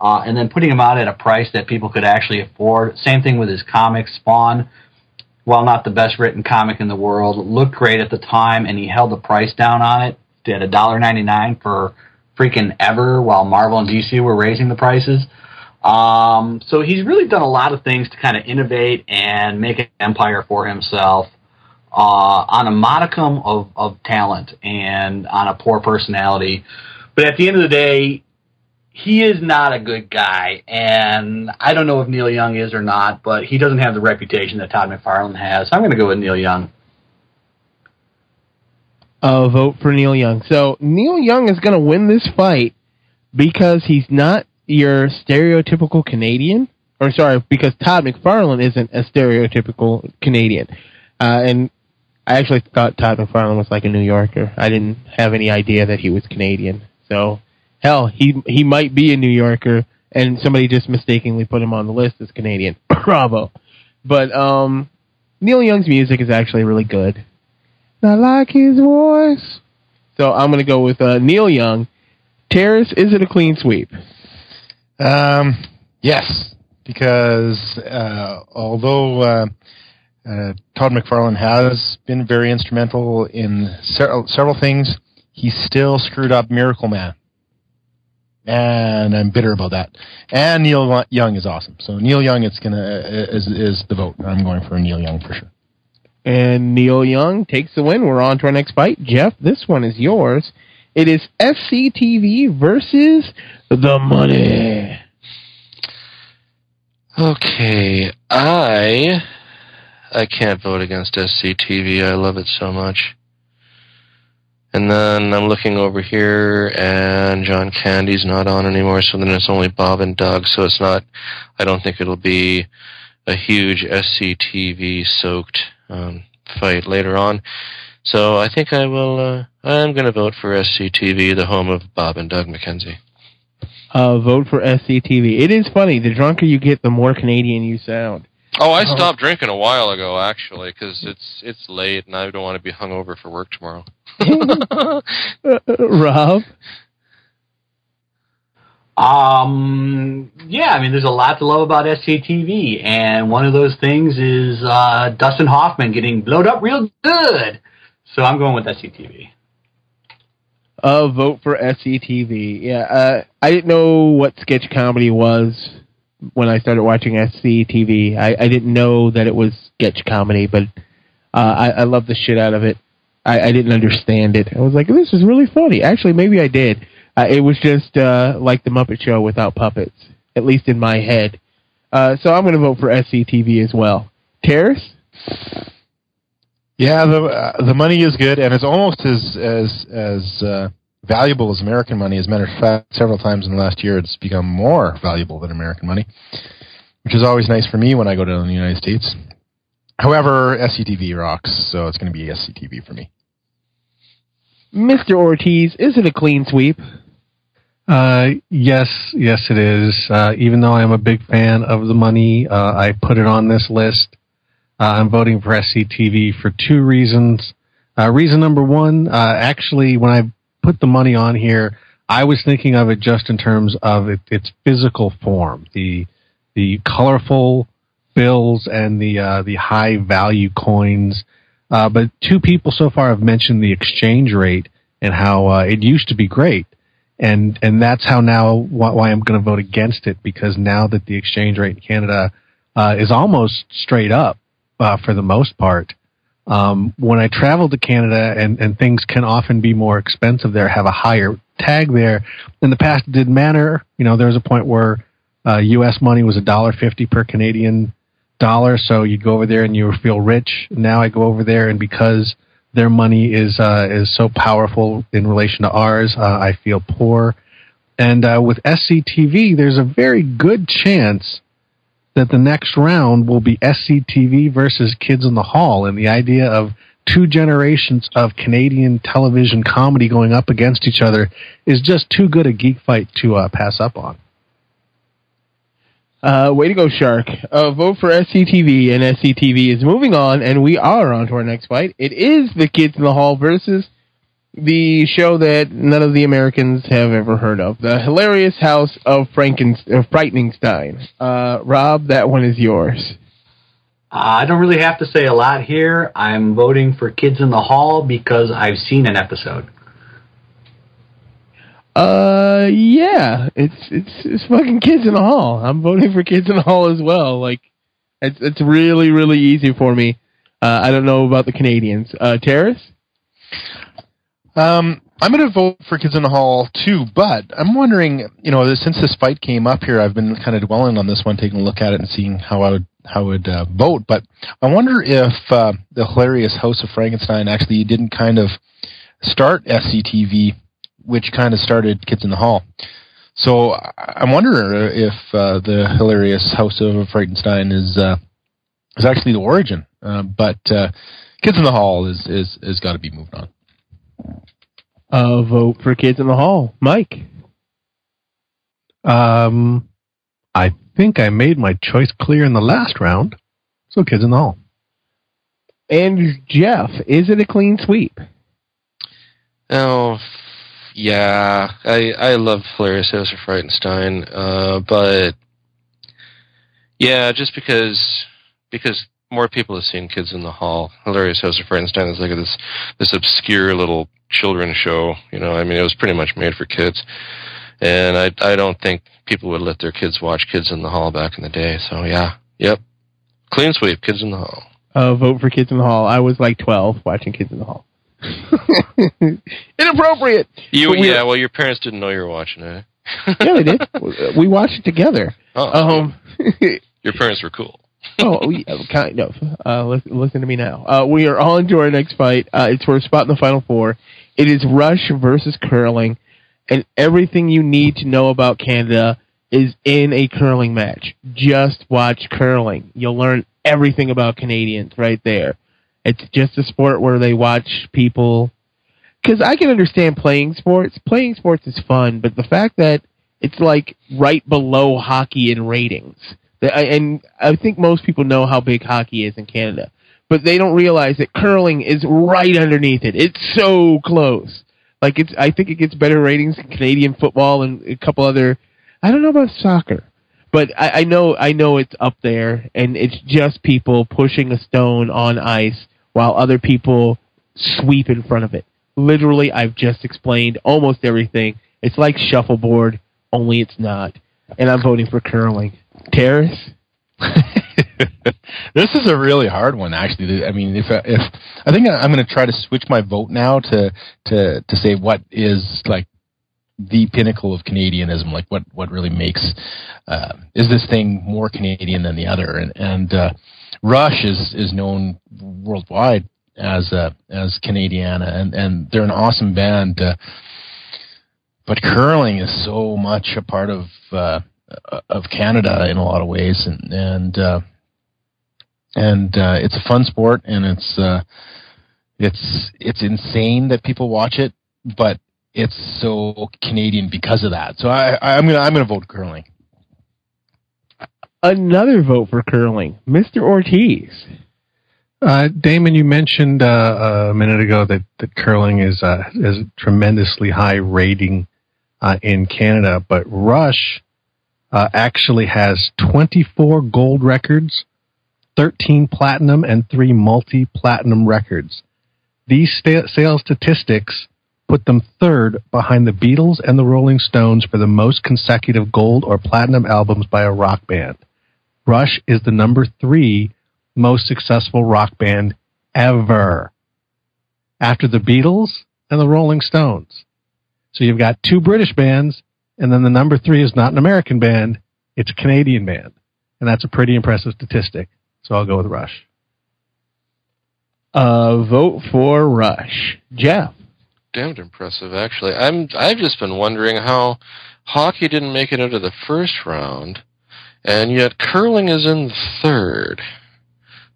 and then putting them out at a price that people could actually afford. Same thing with his comics. Spawn, while not the best written comic in the world, looked great at the time, and he held the price down on it at $1.99 for freaking ever, while Marvel and DC were raising the prices. So he's really done a lot of things to kind of innovate and make an empire for himself on a modicum of talent and on a poor personality. But at the end of the day, he is not a good guy, and I don't know if Neil Young is or not, but he doesn't have the reputation that Todd McFarlane has. So I'm going to go with Neil Young. Vote for Neil Young. So Neil Young is going to win this fight because he's not your stereotypical Canadian, or sorry, because Todd McFarlane isn't a stereotypical Canadian. And I actually thought Todd McFarlane was like a New Yorker. I didn't have any idea that he was Canadian. So, hell, he might be a New Yorker, and somebody just mistakenly put him on the list as Canadian. Bravo. But Neil Young's music is actually really good. I like his voice. So I'm going to go with Neil Young. Terrace, is it a clean sweep? Yes, because although Todd McFarlane has been very instrumental in several things, he still screwed up Miracle Man, and I'm bitter about that. And Neil Young is awesome, so Neil Young is the vote. I'm going for Neil Young for sure. And Neil Young takes the win. We're on to our next fight, Jeff. This one is yours. It is FCTV versus The Money. Okay, I can't vote against SCTV. I love it so much. And then I'm looking over here, and John Candy's not on anymore, so then it's only Bob and Doug, so it's not, I don't think it'll be a huge SCTV-soaked fight later on. So I think I will, I'm going to vote for SCTV, the home of Bob and Doug McKenzie. Vote for SCTV. It is funny. The drunker you get, the more Canadian you sound. Oh, I stopped drinking a while ago, actually, because it's late and I don't want to be hungover for work tomorrow. Rob? Yeah, I mean, there's a lot to love about SCTV, and one of those things is Dustin Hoffman getting blowed up real good. So I'm going with SCTV. Vote for SCTV. Yeah, I didn't know what sketch comedy was when I started watching SCTV. I didn't know that it was sketch comedy, but I loved the shit out of it. I didn't understand it. I was like, this is really funny. Actually, maybe I did. It was just like The Muppet Show without puppets, at least in my head. So I'm going to vote for SCTV as well. Terrace? Yeah, the money is good, and it's almost as valuable as American money. As a matter of fact, several times in the last year, it's become more valuable than American money, which is always nice for me when I go down to the United States. However, SCTV rocks, so it's going to be SCTV for me. Mr. Ortiz, is it a clean sweep? Yes, it is. Even though I'm a big fan of The Money, I put it on this list. I'm voting for SCTV for two reasons. Reason number one, actually, when I put The Money on here, I was thinking of it just in terms of its physical form, the colorful bills and the high value coins. But two people so far have mentioned the exchange rate and how it used to be great, and that's how now why I'm going to vote against it, because now that the exchange rate in Canada is almost straight up. For the most part, when I travel to Canada, and things can often be more expensive there, have a higher tag there. In the past, it didn't matter. You know, there was a point where U.S. money was $1.50 per Canadian dollar, so you go over there and you feel rich. Now I go over there, and because their money is so powerful in relation to ours, I feel poor. And with SCTV, there's a very good chance that the next round will be SCTV versus Kids in the Hall, and the idea of two generations of Canadian television comedy going up against each other is just too good a geek fight to pass up on. Way to go, Shark. Vote for SCTV, and SCTV is moving on, and we are on to our next fight. It is the Kids in the Hall versus the show that none of the Americans have ever heard of, The Hilarious House of Frighteningstein. Rob, that one is yours. I don't really have to say a lot here. I'm voting for Kids in the Hall because I've seen an episode. Yeah, it's fucking Kids in the Hall. I'm voting for Kids in the Hall as well. Like, it's really, really easy for me. I don't know about the Canadians. Terrace? I'm going to vote for Kids in the Hall too, but I'm wondering, you know, since this fight came up here, I've been kind of dwelling on this one, taking a look at it and seeing how I would vote. But I wonder if the Hilarious House of Frankenstein actually didn't kind of start SCTV, which kind of started Kids in the Hall. So I wonder if the Hilarious House of Frankenstein is actually the origin. But Kids in the Hall is got to be moved on. Vote for Kids in the Hall. Mike? I think I made my choice clear in the last round, so Kids in the Hall. And Jeff, is it a clean sweep? Oh, yeah, I love Hilarious House of Frightenstein, but yeah, just because more people have seen Kids in the Hall. Hilarious House of Frightenstein is like this obscure little children show, you know. I mean, it was pretty much made for kids, and I don't think people would let their kids watch Kids in the Hall back in the day. So yeah, yep, clean sweep, Kids in the Hall. Vote for Kids in the Hall. I was like 12 watching Kids in the Hall. Inappropriate. Well, your parents didn't know you were watching it. Yeah, they did. We watched it together. Your parents were cool. Oh, yeah, kind of. Listen to me now. We are on to our next fight. It's for a spot in the Final Four. It is Rush versus curling, and everything you need to know about Canada is in a curling match. Just watch curling. You'll learn everything about Canadians right there. It's just a sport where they watch people. Because I can understand playing sports. Playing sports is fun, but the fact that it's like right below hockey in ratings. And I think most people know how big hockey is in Canada, but they don't realize that curling is right underneath it. It's so close. Like, I think it gets better ratings than Canadian football and a couple other. I don't know about soccer, but I know it's up there, and it's just people pushing a stone on ice while other people sweep in front of it. Literally, I've just explained almost everything. It's like shuffleboard, only it's not. And I'm voting for curling. Terrace? This is a really hard one, actually. I mean, if I think I'm going to try to switch my vote now to say what is like the pinnacle of Canadianism, like what really makes is this thing more Canadian than the other? And Rush is known worldwide as Canadiana, and they're an awesome band. But curling is so much a part of Canada in a lot of ways, and it's a fun sport, and it's insane that people watch it, but it's so Canadian because of that. So I'm gonna vote curling. Another vote for curling, Mr. Ortiz. Damon, you mentioned a minute ago that curling is a tremendously high rating in Canada, but Rush actually has 24 gold records, 13 platinum, and 3 multi-platinum records. These sales statistics put them third behind the Beatles and the Rolling Stones for the most consecutive gold or platinum albums by a rock band. Rush is the number 3 most successful rock band ever, after the Beatles and the Rolling Stones. So you've got 2 British bands, and then the number 3 is not an American band, it's a Canadian band. And that's a pretty impressive statistic. So I'll go with Rush. Vote for Rush. Jeff. Damned impressive, actually. I've just been wondering how hockey didn't make it out of the first round, and yet curling is in third.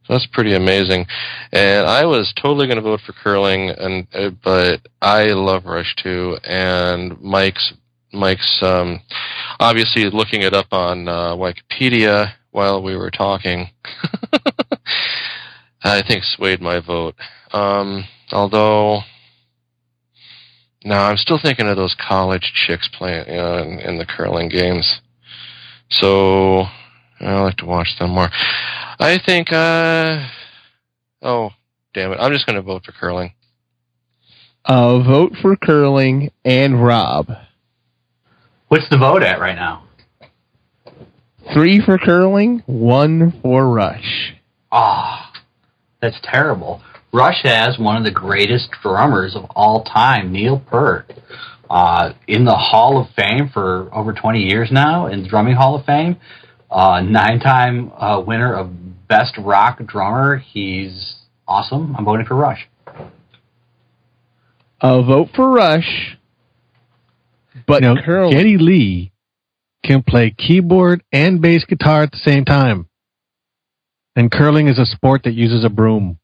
So that's pretty amazing. And I was totally going to vote for curling, but I love Rush too. And Mike's obviously looking it up on Wikipedia while we were talking. I think swayed my vote. Although, no, I'm still thinking of those college chicks playing in the curling games. So I like to watch them more. I think, oh, damn it. I'm just going to vote for curling. Vote for curling and Rob. What's the vote at right now? 3 for curling, 1 for Rush. Ah, oh, that's terrible. Rush has one of the greatest drummers of all time, Neil Peart, in the Hall of Fame for over 20 years now, in the Drumming Hall of Fame. 9-time winner of Best Rock Drummer. He's awesome. I'm voting for Rush. I'll vote for Rush. But now, Geddy Lee can play keyboard and bass guitar at the same time. And curling is a sport that uses a broom.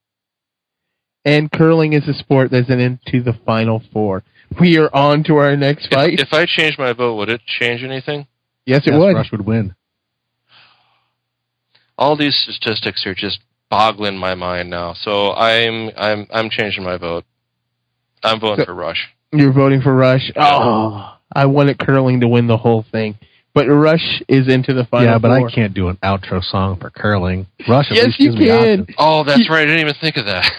And curling is a sport that's into the Final Four. We are on to our next fight. If I changed my vote, would it change anything? Yes, it would. Rush would win. All these statistics are just boggling my mind now. So I'm changing my vote. I'm voting for Rush. You're voting for Rush? Oh, I wanted curling to win the whole thing. But Rush is into the final. Yeah, but four. I can't do an outro song for curling. Rush, at least you gives can. Me that's right. I didn't even think of that.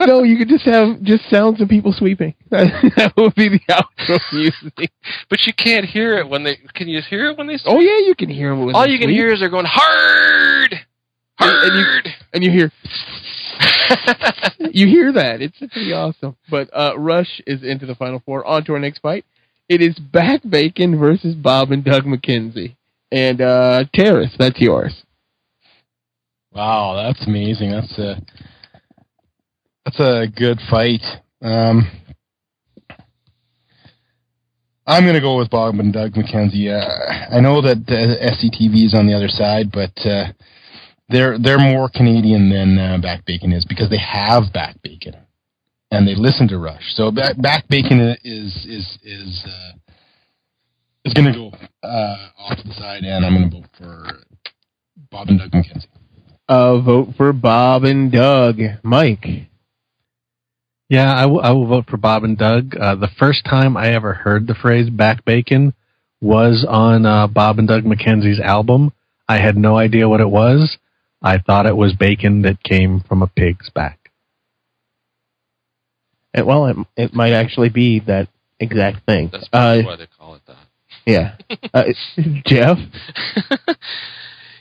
No, you could just have sounds of people sweeping. That would be the outro music. But you can't hear it when they. Can you hear it when they? Sweep? Oh yeah, you can hear them. All you can hear is they're going hard, hard, and you hear. You hear that? It's pretty awesome. But Rush is into the Final Four. On to our next fight. It is Back Bacon versus Bob and Doug McKenzie. And Terrace, that's yours. Wow, that's amazing. That's a good fight. I'm going to go with Bob and Doug McKenzie. I know that SCTV is on the other side, but they're more Canadian than Back Bacon is because they have Back Bacon. And they listen to Rush, so Back Bacon is going to go off to the side, and I'm going to vote for Bob and Doug McKenzie. Vote for Bob and Doug, Mike. Yeah, I will vote for Bob and Doug. The first time I ever heard the phrase "Back Bacon" was on Bob and Doug McKenzie's album. I had no idea what it was. I thought it was bacon that came from a pig's back. Well, it might actually be that exact thing. That's why they call it that. Yeah. Jeff?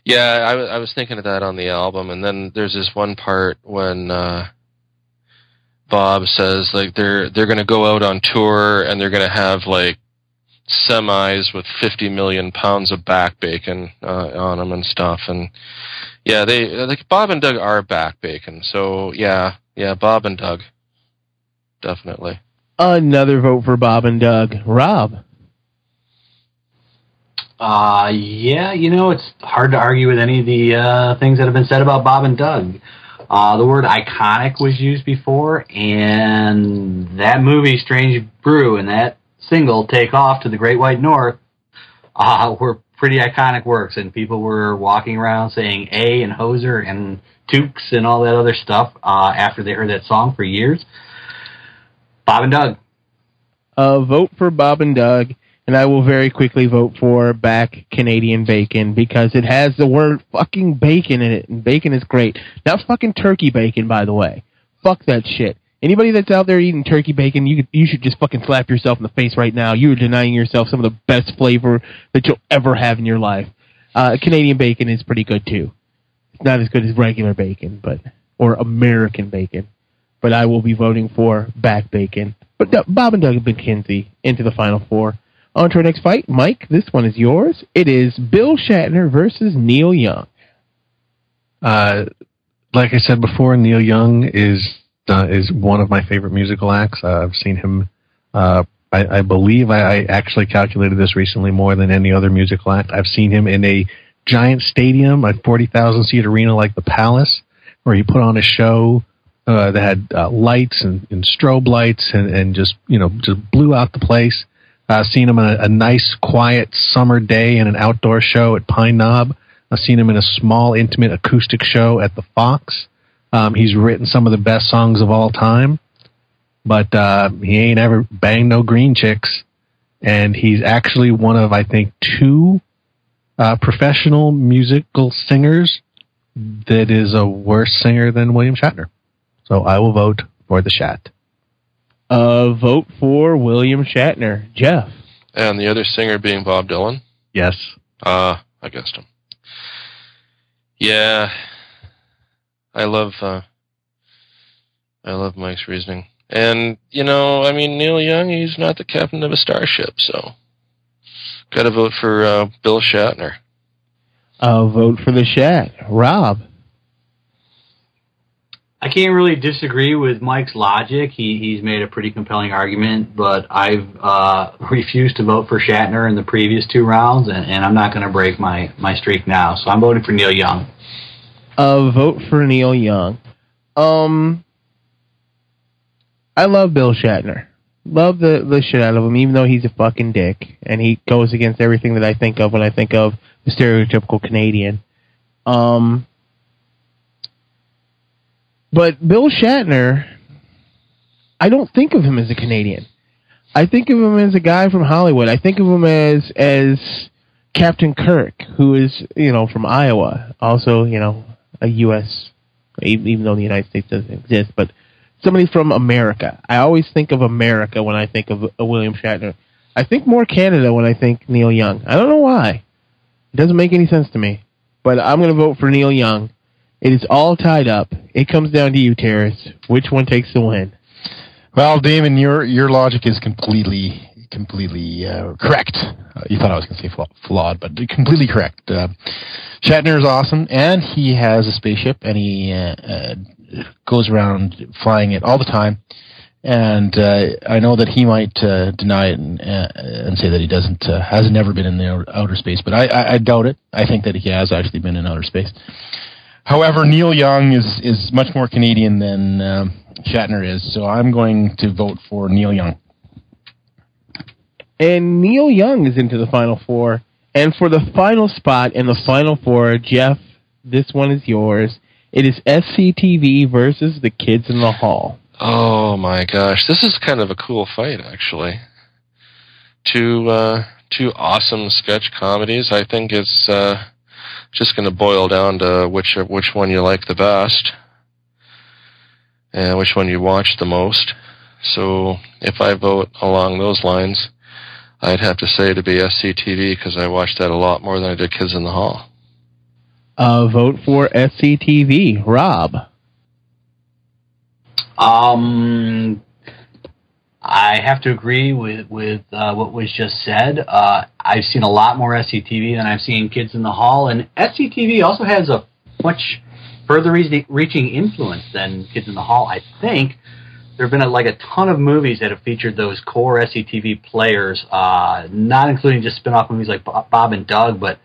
Yeah, I was thinking of that on the album. And then there's this one part when Bob says, like, they're going to go out on tour and they're going to have, like, semis with 50 million pounds of back bacon on them and stuff. And, yeah, they like Bob and Doug are back bacon. So, yeah, Bob and Doug. Definitely. Another vote for Bob and Doug. Rob? Yeah, it's hard to argue with any of the things that have been said about Bob and Doug. The word iconic was used before, and that movie, Strange Brew, and that single, Take Off to the Great White North, were pretty iconic works, and people were walking around saying A and Hoser and Tukes and all that other stuff after they heard that song for years. Bob and Doug. Vote for Bob and Doug, and I will very quickly vote for Back Canadian Bacon because it has the word fucking bacon in it, and bacon is great. Not fucking turkey bacon, by the way. Fuck that shit. Anybody that's out there eating turkey bacon, you should just fucking slap yourself in the face right now. You're denying yourself some of the best flavor that you'll ever have in your life. Canadian bacon is pretty good, too. It's not as good as regular bacon, or American bacon. But I will be voting for Back Bacon. But Bob and Doug McKenzie into the Final Four. On to our next fight. Mike, this one is yours. It is Bill Shatner versus Neil Young. Like I said before, Neil Young is one of my favorite musical acts. I've seen him. I believe I actually calculated this recently, more than any other musical act. I've seen him in a giant stadium, a 40,000 seat arena like the Palace, where he put on a show that had lights and strobe lights and just, you know, just blew out the place. I've seen him on a nice, quiet summer day in an outdoor show at Pine Knob. I've seen him in a small, intimate acoustic show at the Fox. He's written some of the best songs of all time, but he ain't ever banged no green chicks. And he's actually one of, I think, two professional musical singers that is a worse singer than William Shatner. So I will vote for the Shat. Vote for William Shatner. Jeff. And the other singer being Bob Dylan? Yes. I guessed him. Yeah, I love Mike's reasoning. And, you know, I mean, Neil Young, he's not the captain of a starship, so got to vote for Bill Shatner. I'll vote for the Shat. Rob? I can't really disagree with Mike's logic. He's made a pretty compelling argument, but I've refused to vote for Shatner in the previous two rounds, and I'm not going to break my streak now. So I'm voting for Neil Young. Vote for Neil Young. I love Bill Shatner. Love the shit out of him, even though he's a fucking dick, and he goes against everything that I think of when I think of the stereotypical Canadian. But Bill Shatner, I don't think of him as a Canadian. I think of him as a guy from Hollywood. I think of him as Captain Kirk, who is, you know, from Iowa. Also, you know, a U.S., even though the United States doesn't exist, but somebody from America. I always think of America when I think of William Shatner. I think more Canada when I think Neil Young. I don't know why. It doesn't make any sense to me. But I'm going to vote for Neil Young. It is all tied up. It comes down to you, Terrace. Which one takes the win? Well, Damon, your logic is completely correct. You thought I was going to say flawed, but completely correct. Shatner is awesome, and he has a spaceship, and he goes around flying it all the time. And I know that he might deny it and say that he doesn't has never been in the outer space, but I doubt it. I think that he has actually been in outer space. However, Neil Young is much more Canadian than Shatner is, so I'm going to vote for Neil Young. And Neil Young is into the final four. And for the final spot in the final four, Jeff, this one is yours. It is SCTV versus the Kids in the Hall. Oh, my gosh. This is kind of a cool fight, actually. Two awesome sketch comedies. I think it's... just going to boil down to which one you like the best and which one you watch the most. So if I vote along those lines, I'd have to say to be SCTV because I watched that a lot more than I did Kids in the Hall. Vote for SCTV. Rob? I have to agree with what was just said. I've seen a lot more SCTV than I've seen Kids in the Hall, and SCTV also has a much further reaching influence than Kids in the Hall, I think. There have been a ton of movies that have featured those core SCTV players, not including just spin-off movies like Bob and Doug, but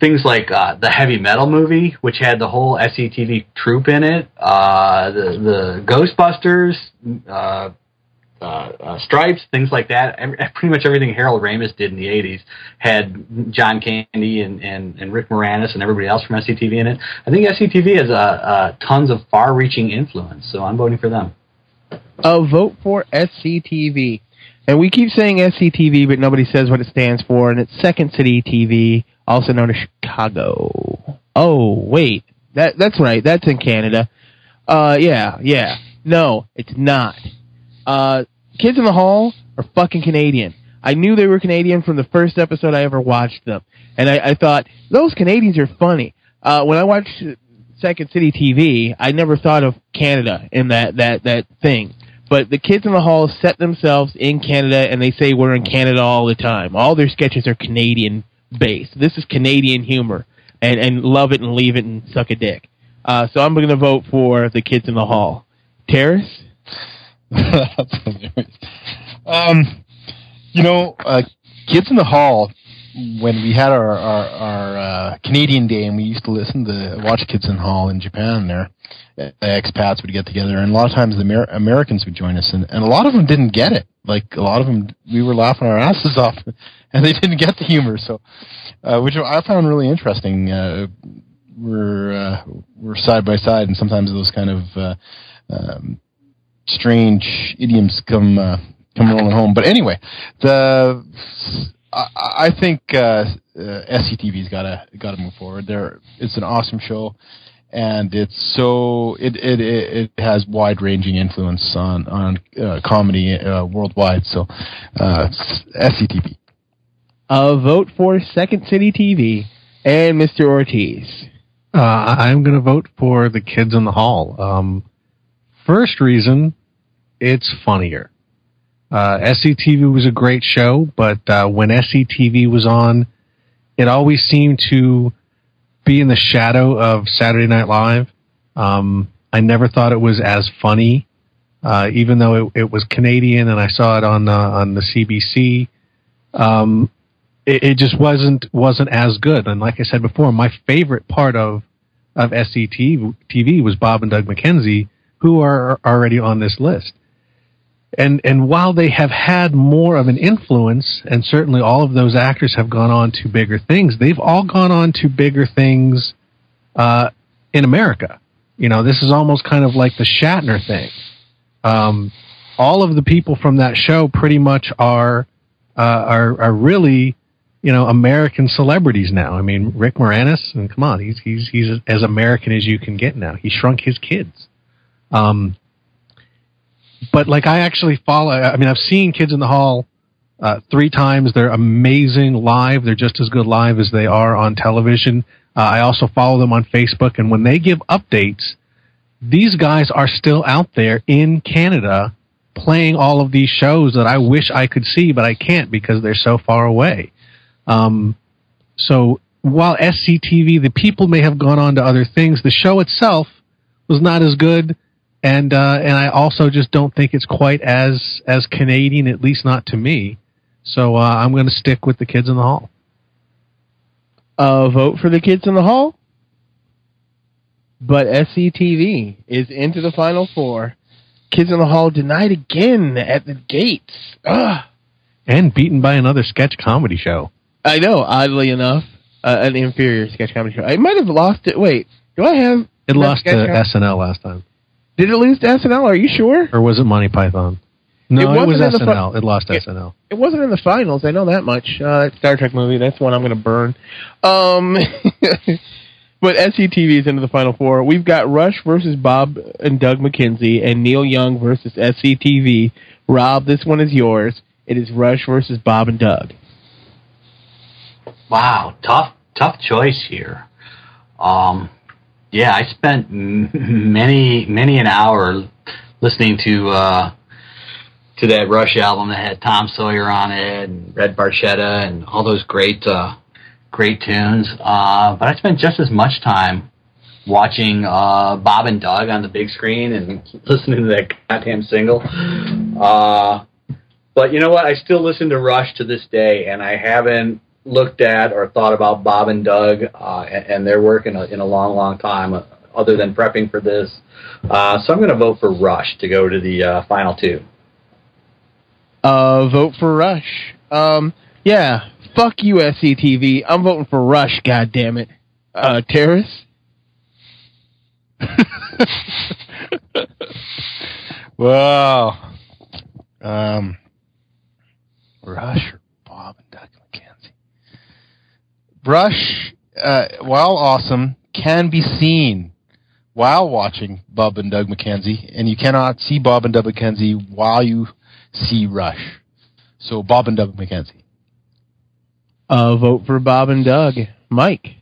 things like the Heavy Metal movie, which had the whole SCTV troupe in it, the Ghostbusters, Stripes, things like that. Pretty much everything Harold Ramis did in the 80s had John Candy and Rick Moranis and everybody else from SCTV in it. I think SCTV has tons of far-reaching influence, so I'm voting for them. Vote for SCTV. And we keep saying SCTV, but nobody says what it stands for, and it's Second City TV, also known as Chicago. Oh, wait. That's right. That's in Canada. Yeah. No, it's not. Kids in the Hall are fucking Canadian. I knew they were Canadian from the first episode I ever watched them. And I thought, those Canadians are funny. When I watched Second City TV, I never thought of Canada in that thing. But the Kids in the Hall set themselves in Canada, and they say we're in Canada all the time. All their sketches are Canadian-based. This is Canadian humor, and love it and leave it and suck a dick. So I'm going to vote for the Kids in the Hall. Terrace? Kids in the Hall, when we had our Canadian Day and we used to watch Kids in the Hall in Japan there, expats would get together, and a lot of times the Americans would join us, and a lot of them didn't get it. Like, a lot of them, we were laughing our asses off, and they didn't get the humor, so, which I found really interesting. We're side by side, and sometimes those kind of strange idioms come rolling home. But anyway, I think SCTV's got to move forward. It's an awesome show, and it has wide ranging influence on comedy worldwide. So SCTV. A vote for Second City TV and Mr. Ortiz. I'm going to vote for the Kids in the Hall. First reason, it's funnier. SCTV was a great show, but when SCTV was on, it always seemed to be in the shadow of Saturday Night Live. I never thought it was as funny, even though it was Canadian and I saw it on the CBC. It just wasn't as good. And like I said before, my favorite part of SCTV was Bob and Doug McKenzie, who are already on this list. And while they have had more of an influence, and certainly all of those actors have gone on to bigger things, they've all gone on to bigger things in America. You know, this is almost kind of like the Shatner thing. All of the people from that show pretty much are really, you know, American celebrities now. I mean, Rick Moranis, and come on, he's as American as you can get now. He shrunk his kids. But like, I actually I've seen Kids in the Hall 3 times. They're amazing live. They're just as good live as they are on television. I also follow them on Facebook, and when they give updates, these guys are still out there in Canada playing all of these shows that I wish I could see, but I can't because they're so far away. So while SCTV, the people may have gone on to other things, the show itself was not as good. And I also just don't think it's quite as Canadian, at least not to me. So I'm going to stick with the Kids in the Hall. Vote for the Kids in the Hall. But SCTV is into the final 4. Kids in the Hall denied again at the gates. Ugh. And beaten by another sketch comedy show. I know, oddly enough, an inferior sketch comedy show. I might have lost it. Wait, do I have... It lost to SNL last time. Did it lose to SNL? Are you sure? Or was it Monty Python? No, it was SNL. It lost SNL. It wasn't in the finals. I know that much. That Star Trek movie, that's one I'm going to burn. But SCTV is into the final 4. We've got Rush versus Bob and Doug McKenzie, and Neil Young versus SCTV. Rob, this one is yours. It is Rush versus Bob and Doug. Wow, tough choice here. Yeah, I spent many an hour listening to that Rush album that had Tom Sawyer on it and Red Barchetta and all those great tunes. But I spent just as much time watching Bob and Doug on the big screen and listening to that goddamn single. But you know what? I still listen to Rush to this day, and I haven't looked at or thought about Bob and Doug and their work in a long time, other than prepping for this. So I'm going to vote for Rush to go to the final 2. Vote for Rush. Yeah, fuck you, SCTV. I'm voting for Rush, goddammit. Terrace? Wow. Rush or Bob and Doug? Rush, while awesome, can be seen while watching Bob and Doug McKenzie, and you cannot see Bob and Doug McKenzie while you see Rush. So Bob and Doug McKenzie. Vote for Bob and Doug. Mike.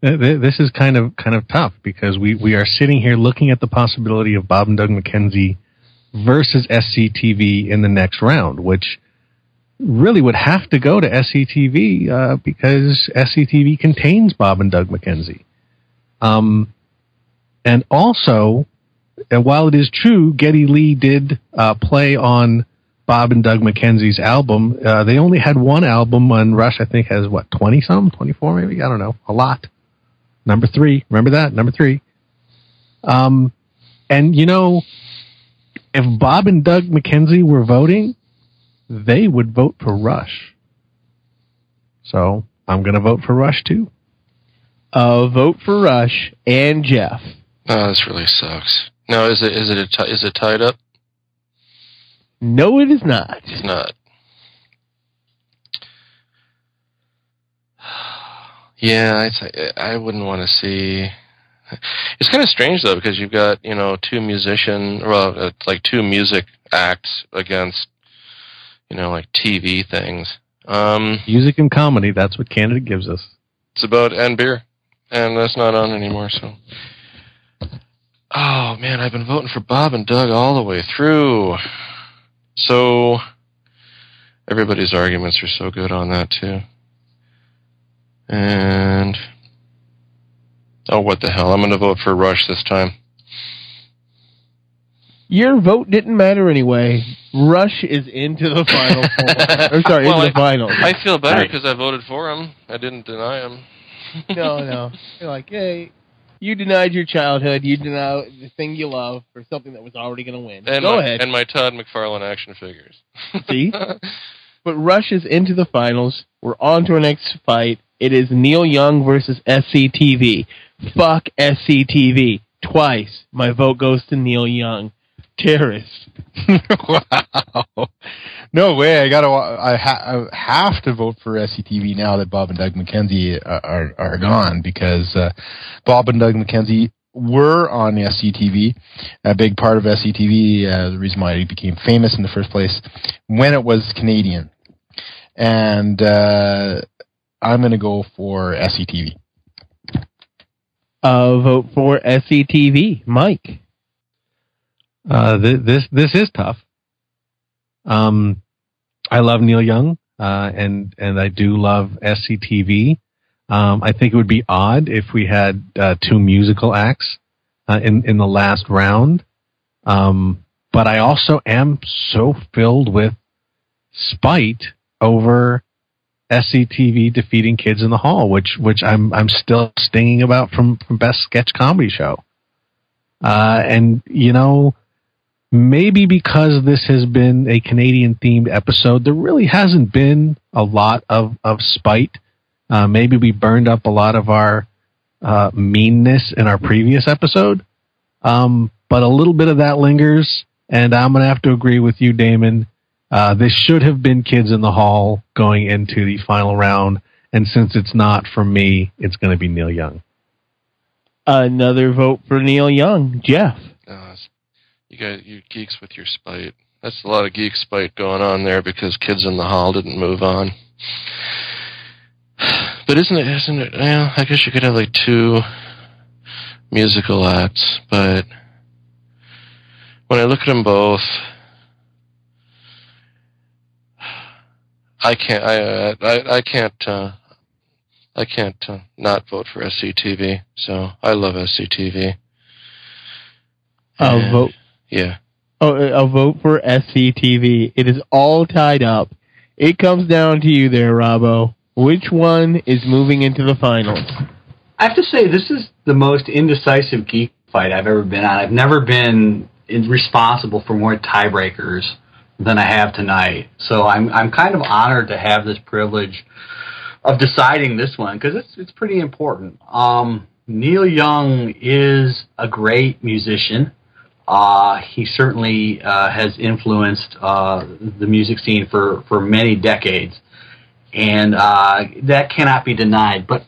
This is kind of tough, because we are sitting here looking at the possibility of Bob and Doug McKenzie versus SCTV in the next round, which really would have to go to SCTV because SCTV contains Bob and Doug McKenzie. And also, and while it is true Geddy Lee did play on Bob and Doug McKenzie's album, they only had one album, and Rush, I think, has, what, 20-some? 24, maybe? I don't know. A lot. Number 3. Remember that? Number 3. And, you know, if Bob and Doug McKenzie were voting, they would vote for Rush. So I'm going to vote for Rush, too. Vote for Rush and Jeff. Oh, this really sucks. Now, is it tied up? No, it is not. It's not. Yeah, I wouldn't want to see. It's kind of strange though, because you've got, you know, two music acts against, you know, like TV things. Music and comedy. That's what Canada gives us. It's about and beer, and that's not on anymore. So, oh man, I've been voting for Bob and Doug all the way through. So, everybody's arguments are so good on that, too. And, oh, what the hell. I'm going to vote for Rush this time. Your vote didn't matter anyway. Rush is into the final four. I'm sorry, well, into the final. I feel better because I voted for him. I didn't deny him. No. You're like, hey, you denied your childhood. You denied the thing you love for something that was already going to win. And Go ahead. And my Todd McFarlane action figures. See? But Rush is into the finals. We're on to our next fight. It is Neil Young versus SCTV. Fuck SCTV. Twice. My vote goes to Neil Young. Terrace. Wow. No way. I have to vote for SCTV now that Bob and Doug McKenzie are gone, because Bob and Doug McKenzie were on SCTV. A big part of SCTV, the reason why it became famous in the first place, when it was Canadian. And I'm going to go for SCTV. Vote for SCTV. Mike? This is tough. I love Neil Young, and I do love SCTV. I think it would be odd if we had two musical acts in the last round. But I also am so filled with spite over SCTV defeating Kids in the Hall, which I'm still stinging about from Best Sketch Comedy Show. And, you know, maybe because this has been a Canadian-themed episode, there really hasn't been a lot of spite. Maybe we burned up a lot of our meanness in our previous episode. But a little bit of that lingers, and I'm going to have to agree with you, Damon. This should have been Kids in the Hall going into the final round, and since it's not, for me, it's going to be Neil Young. Another vote for Neil Young. Jeff? You geeks with your spite. That's a lot of geek spite going on there, because Kids in the Hall didn't move on. But isn't it, well, I guess you could have like two musical acts, but when I look at them both, I can't not vote for SCTV. So I love SCTV. I'll vote. Yeah. Oh, I'll vote for SCTV. It is all tied up. It comes down to you there, Robbo. Which one is moving into the finals? I have to say, this is the most indecisive geek fight I've ever been on. I've never been responsible for more tiebreakers than I have tonight. So I'm kind of honored to have this privilege of deciding this one, because it's pretty important. Neil Young is a great musician. He certainly has influenced the music scene for many decades, and that cannot be denied. But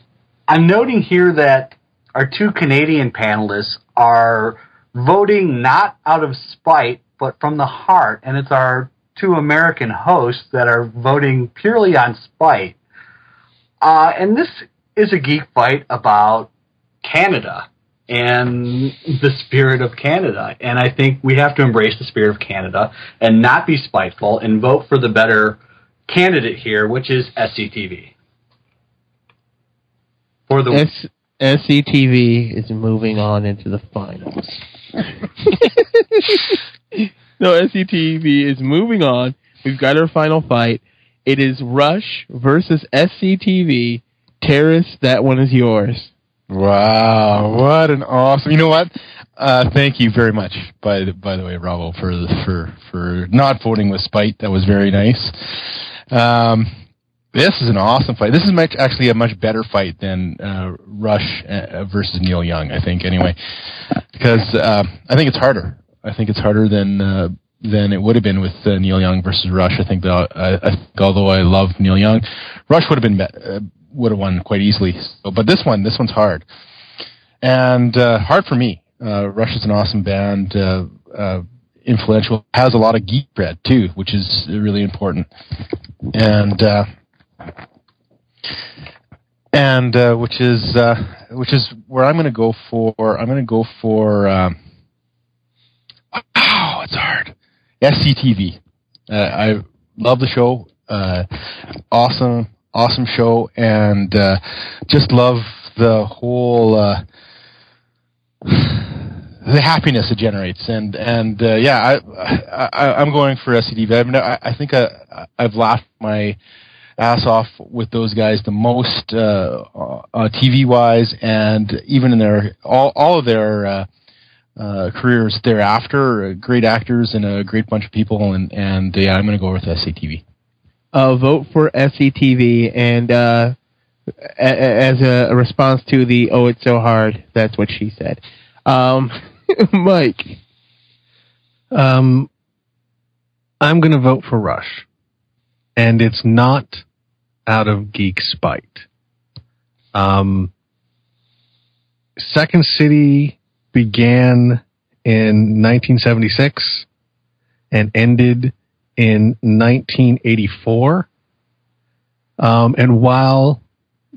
I'm noting here that our two Canadian panelists are voting not out of spite, but from the heart, and it's our two American hosts that are voting purely on spite. And this is a geek fight about Canada and the spirit of Canada. And I think we have to embrace the spirit of Canada and not be spiteful and vote for the better candidate here, which is SCTV. For the SCTV is moving on into the finals. No, SCTV is moving on. We've got our final fight. It is Rush versus SCTV. Terrace, that one is yours. Wow, what an awesome... You know what? Thank you very much, by the way, Robbo, for not voting with spite. That was very nice. This is an awesome fight. This is actually a much better fight than Rush versus Neil Young, I think, anyway. Because I think it's harder. I think it's harder than it would have been with Neil Young versus Rush. I think, although I love Neil Young, Rush would have won quite easily. So, but this one's hard. And hard for me. Rush is an awesome band, influential, has a lot of geek cred too, which is really important. And which is where I'm going to go for. I'm going to go for. Oh, it's hard. SCTV. I love the show. Awesome show, and just love the whole the happiness it generates. And yeah, I'm going for SCTV. I think I've laughed my ass off with those guys the most TV wise, and even in their all of their careers thereafter. Great actors and a great bunch of people, and yeah, I'm going to go with SCTV. Vote for SCTV, and as a response to the "Oh, it's so hard," that's what she said. Mike, I'm going to vote for Rush, and it's not out of geek spite. Second City began in 1976 and ended in 1984. And while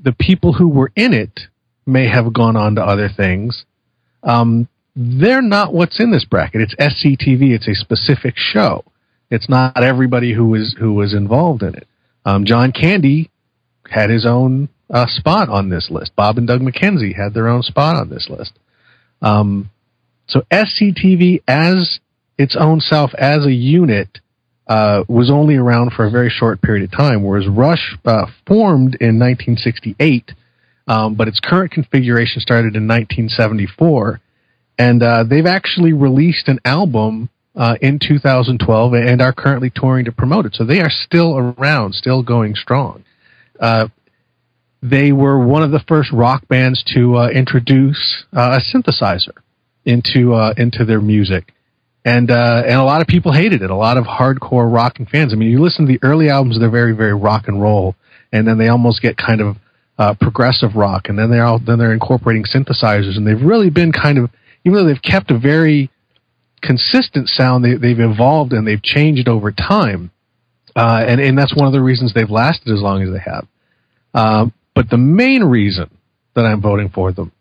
the people who were in it may have gone on to other things, they're not what's in this bracket. It's SCTV. It's a specific show. It's not everybody who was involved in it. John Candy had his own spot on this list. Bob and Doug McKenzie had their own spot on this list. So SCTV as its own self, as a unit, was only around for a very short period of time, whereas Rush formed in 1968, but its current configuration started in 1974, and they've actually released an album in 2012 and are currently touring to promote it. So they are still around, still going strong. They were one of the first rock bands to introduce a synthesizer into their music, and a lot of people hated it. A lot of hardcore rocking fans. I mean, you listen to the early albums; they're very, very rock and roll, and then they almost get kind of progressive rock, and then they're incorporating synthesizers, and they've really been kind of, even though they've kept a very consistent sound, they've evolved and they've changed over time, and that's one of the reasons they've lasted as long as they have. But the main reason that I'm voting for them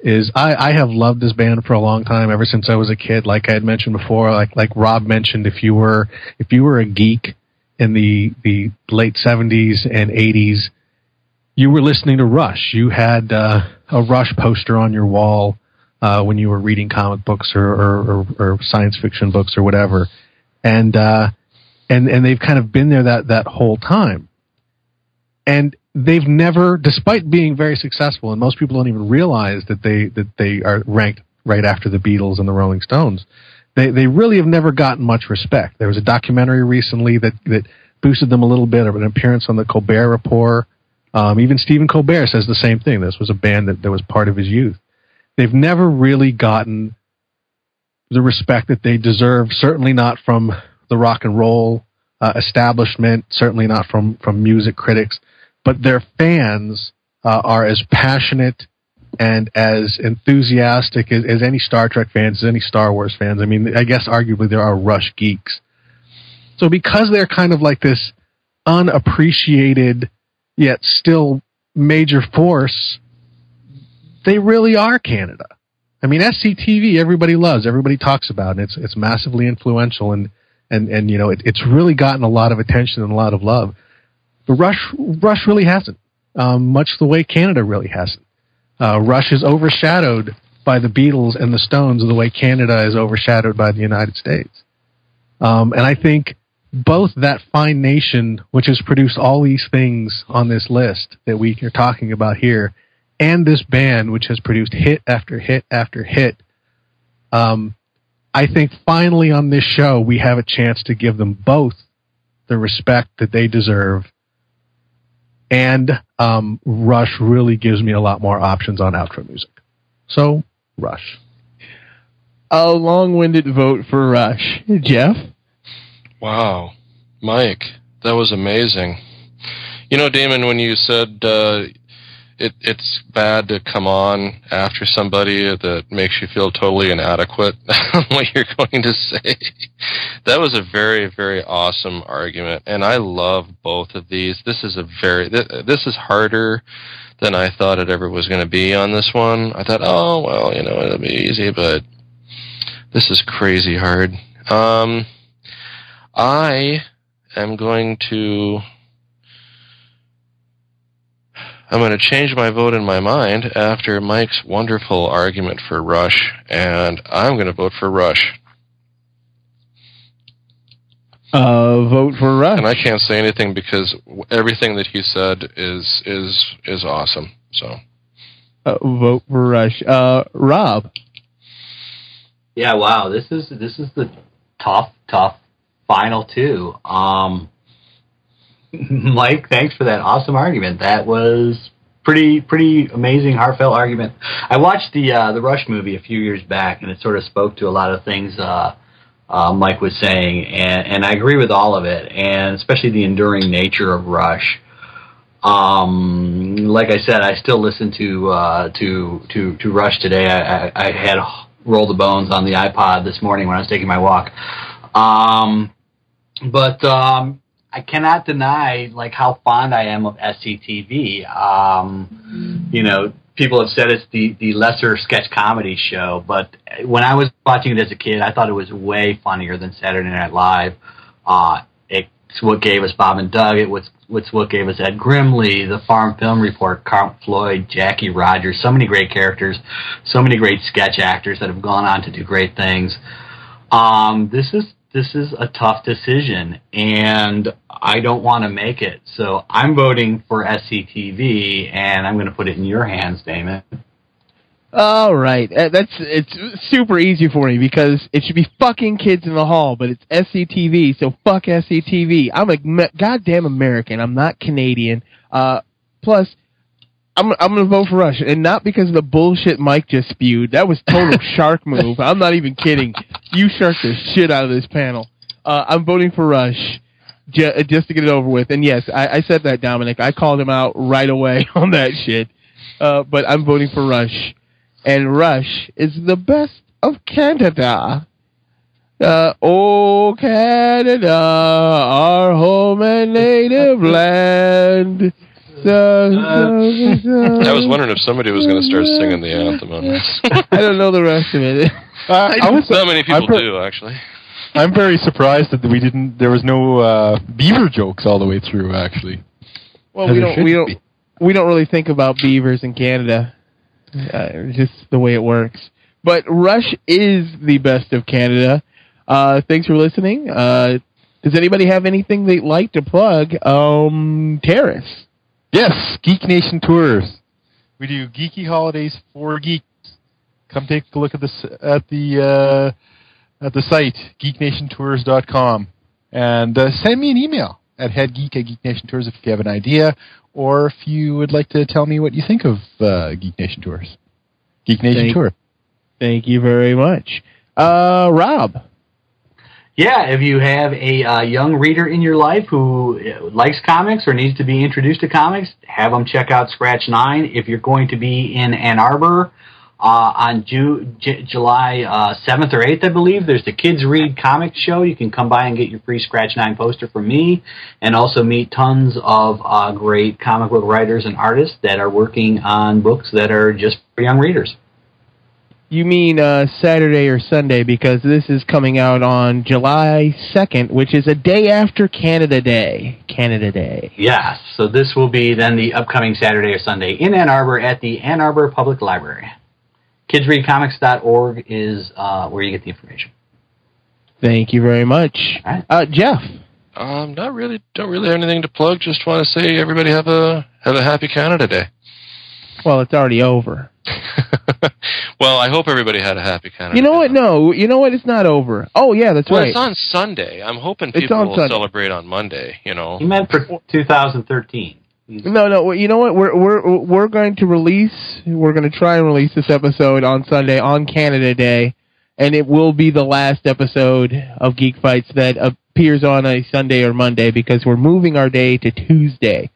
is I have loved this band for a long time, ever since I was a kid. Like I had mentioned before, like Rob mentioned, if you were a geek in the late 70s and 80s, you were listening to Rush. You had a Rush poster on your wall when you were reading comic books or science fiction books or whatever, and they've kind of been there that whole time, and they've never, despite being very successful, and most people don't even realize that they are ranked right after the Beatles and the Rolling Stones, they really have never gotten much respect. There was a documentary recently that boosted them a little bit, of an appearance on the Colbert Report. Even Stephen Colbert says the same thing. This was a band that was part of his youth. They've never really gotten the respect that they deserve, certainly not from the rock and roll establishment, certainly not from music critics. But their fans are as passionate and as enthusiastic as any Star Trek fans, as any Star Wars fans. I mean, I guess arguably there are Rush geeks. So because they're kind of like this unappreciated yet still major force, they really are Canada. I mean, SCTV everybody loves, everybody talks about, and it's massively influential, and you know, it's really gotten a lot of attention and a lot of love. But Rush really hasn't, much the way Canada really hasn't. Rush is overshadowed by the Beatles and the Stones the way Canada is overshadowed by the United States. And I think both that fine nation, which has produced all these things on this list that we are talking about here, and this band, which has produced hit after hit after hit, I think finally on this show we have a chance to give them both the respect that they deserve. And Rush really gives me a lot more options on outro music. So, Rush. A long-winded vote for Rush. Jeff? Wow. Mike, that was amazing. You know, Damon, when you said it's bad to come on after somebody that makes you feel totally inadequate on what you're going to say, that was a very, very awesome argument. And I love both of these. This is a very, this is harder than I thought it ever was going to be on this one. I thought, oh, well, you know, it'll be easy, but this is crazy hard. I am going to... I'm going to change my vote in my mind after Mike's wonderful argument for Rush, and I'm going to vote for Rush. Vote for Rush. And I can't say anything because everything that he said is awesome. So, vote for Rush. Rob. Yeah, wow. This is the tough final two. Mike, thanks for that awesome argument. That was pretty amazing, heartfelt argument. I watched the Rush movie a few years back, and it sort of spoke to a lot of things Mike was saying, and I agree with all of it, and especially the enduring nature of Rush. Like I said, I still listen to Rush today. I had Roll the Bones on the iPod this morning when I was taking my walk. I cannot deny like how fond I am of SCTV. You know, people have said it's the lesser sketch comedy show, but when I was watching it as a kid, I thought it was way funnier than Saturday Night Live. It's what gave us Bob and Doug. It's what gave us Ed Grimley, the Farm Film Report, Count Floyd, Jackie Rogers, so many great characters, so many great sketch actors that have gone on to do great things. This is a tough decision, and I don't want to make it. So I'm voting for SCTV, and I'm going to put it in your hands, Damon. All right. It's super easy for me because it should be fucking Kids in the Hall, but it's SCTV, so fuck SCTV. I'm a goddamn American. I'm not Canadian. Plus, I'm going to vote for Rush, and not because of the bullshit Mike just spewed. That was total shark move. I'm not even kidding. You sharked the shit out of this panel. I'm voting for Rush just to get it over with. And, yes, I said that, Dominic. I called him out right away on that shit. But I'm voting for Rush. And Rush is the best of Canada. Oh, Canada, our home and native land. I was wondering if somebody was going to start singing the anthem on this. I don't know the rest of it. So many people do, actually. I'm very surprised that we didn't. There was no beaver jokes all the way through, actually. Well, we don't really think about beavers in Canada. Just the way it works. But Rush is the best of Canada. Thanks for listening. Does anybody have anything they'd like to plug? Terrace. Yes, Geek Nation Tours. We do geeky holidays for geeks. Come take a look at the site, geeknationtours.com. And send me an email at headgeek@geeknationtours if you have an idea, or if you would like to tell me what you think of Geek Nation Tours. Geek Nation Tour. Thank you very much. Rob. Yeah, if you have a young reader in your life who likes comics or needs to be introduced to comics, have them check out Scratch 9. If you're going to be in Ann Arbor on July 7th or 8th, I believe, there's the Kids Read Comics Show. You can come by and get your free Scratch 9 poster from me, and also meet tons of great comic book writers and artists that are working on books that are just for young readers. You mean Saturday or Sunday, because this is coming out on July 2nd, which is a day after Canada Day. Yeah, so this will be then the upcoming Saturday or Sunday in Ann Arbor at the Ann Arbor Public Library. KidsReadComics.org is where you get the information. Thank you very much. All right. Jeff? Don't really have anything to plug. Just want to say everybody have a happy Canada Day. Well, it's already over. Well, I hope everybody had a happy Canada Day. You know what? No, you know what? It's not over. Oh, yeah, that's right. Well, it's on Sunday. I'm hoping people will celebrate on Monday, you know. You meant for 2013. No, you know what? We're going to try and release this episode on Sunday on Canada Day, and it will be the last episode of Geek Fights that appears on a Sunday or Monday, because we're moving our day to Tuesday.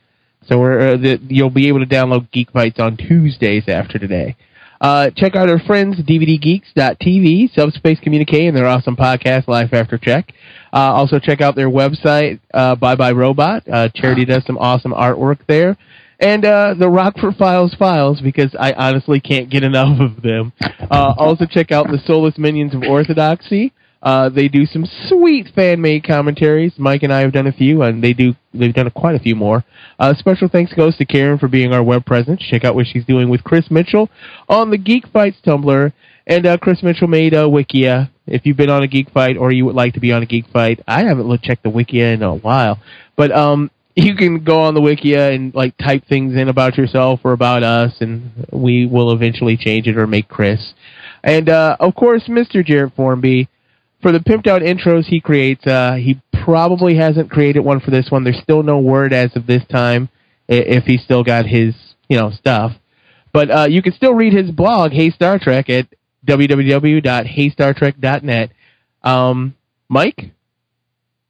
So you'll be able to download Geek Bites on Tuesdays after today. Check out our friends, DVDgeeks.tv, Subspace Communique, and their awesome podcast, Life After Check. Also check out their website, Bye Bye Robot. Charity does some awesome artwork there. And the Rockford Files, because I honestly can't get enough of them. Also check out the Soulless Minions of Orthodoxy. They do some sweet fan-made commentaries. Mike and I have done a few, and they've done quite a few more. Special thanks goes to Karen for being our web presence. Check out what she's doing with Chris Mitchell on the Geek Fights Tumblr. And Chris Mitchell made a Wikia. If you've been on a Geek Fight or you would like to be on a Geek Fight, I haven't checked the Wikia in a while. But you can go on the Wikia and type things in about yourself or about us, and we will eventually change it or make Chris. And, of course, Mr. Jarrett Formby. For the pimped-out intros he creates, he probably hasn't created one for this one. There's still no word as of this time if he's still got his, stuff. But you can still read his blog, Hey Star Trek, at www.heystartrek.net. Mike?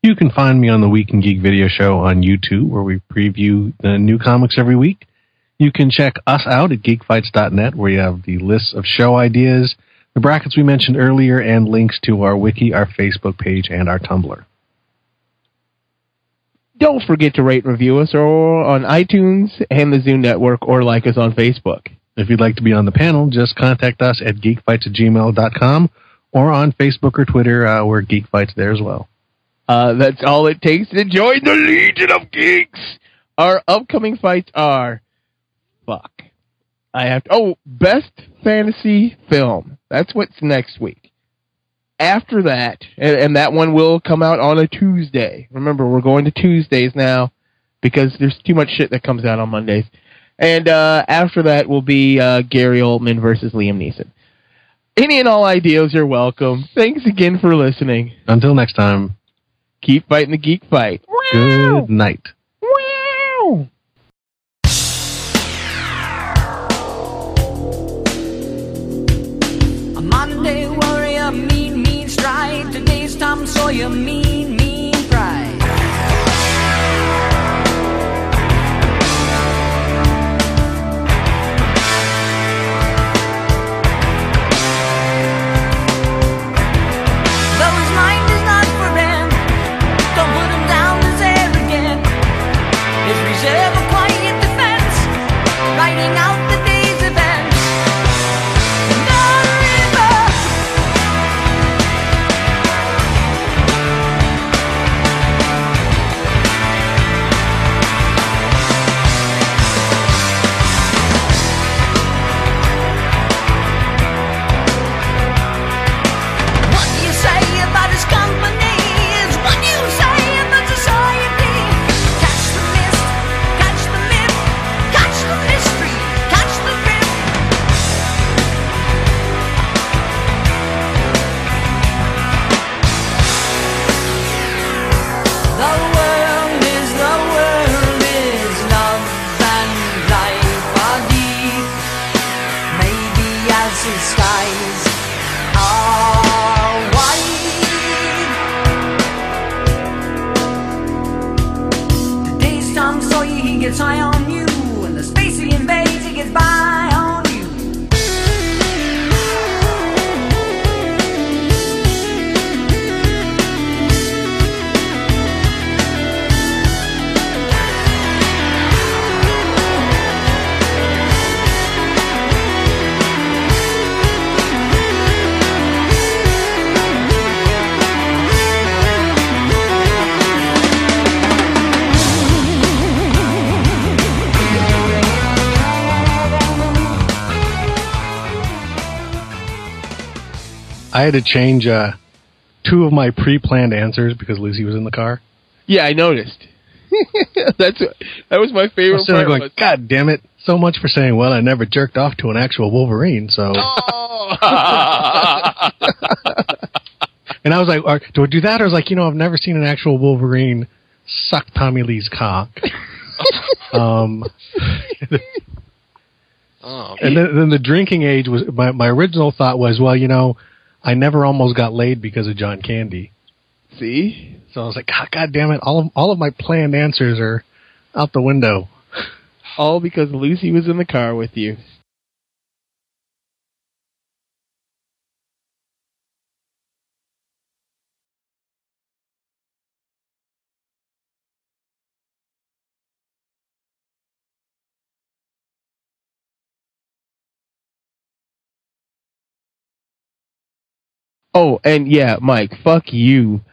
You can find me on the Week in Geek video show on YouTube, where we preview the new comics every week. You can check us out at geekfights.net, where you have the list of show ideas, the brackets we mentioned earlier, and links to our wiki, our Facebook page, and our Tumblr. Don't forget to rate and review us on iTunes and the Zoom Network, or like us on Facebook. If you'd like to be on the panel, just contact us at geekfights@gmail.com, or on Facebook or Twitter, we're Geekfights there as well. That's all it takes to join the Legion of Geeks! Our upcoming fights are... Fuck. Best Fantasy Film. That's what's next week. After that, and that one will come out on a Tuesday. Remember, we're going to Tuesdays now because there's too much shit that comes out on Mondays. And after that will be Gary Oldman versus Liam Neeson. Any and all ideas are welcome. Thanks again for listening. Until next time. Keep fighting the geek fight. Wow. Good night. Wow. Monday warrior, mean stride. Today's Tom Sawyer, mean pride. Though his mind is not for rent, don't put him down as arrogant. His reserve a quiet defense, writing out the day's events. I had to change two of my pre-planned answers because Lucy was in the car. Yeah, I noticed. That was my favorite part. Going, God damn it. So much for saying, well, I never jerked off to an actual Wolverine, so... Oh. And I was like, do I do that? Or I was like, I've never seen an actual Wolverine suck Tommy Lee's cock. And then the drinking age was... My original thought was, well, I never almost got laid because of John Candy. See? So I was like, God damn it, all of my planned answers are out the window. All because Lucy was in the car with you. Oh, and yeah, Mike, fuck you.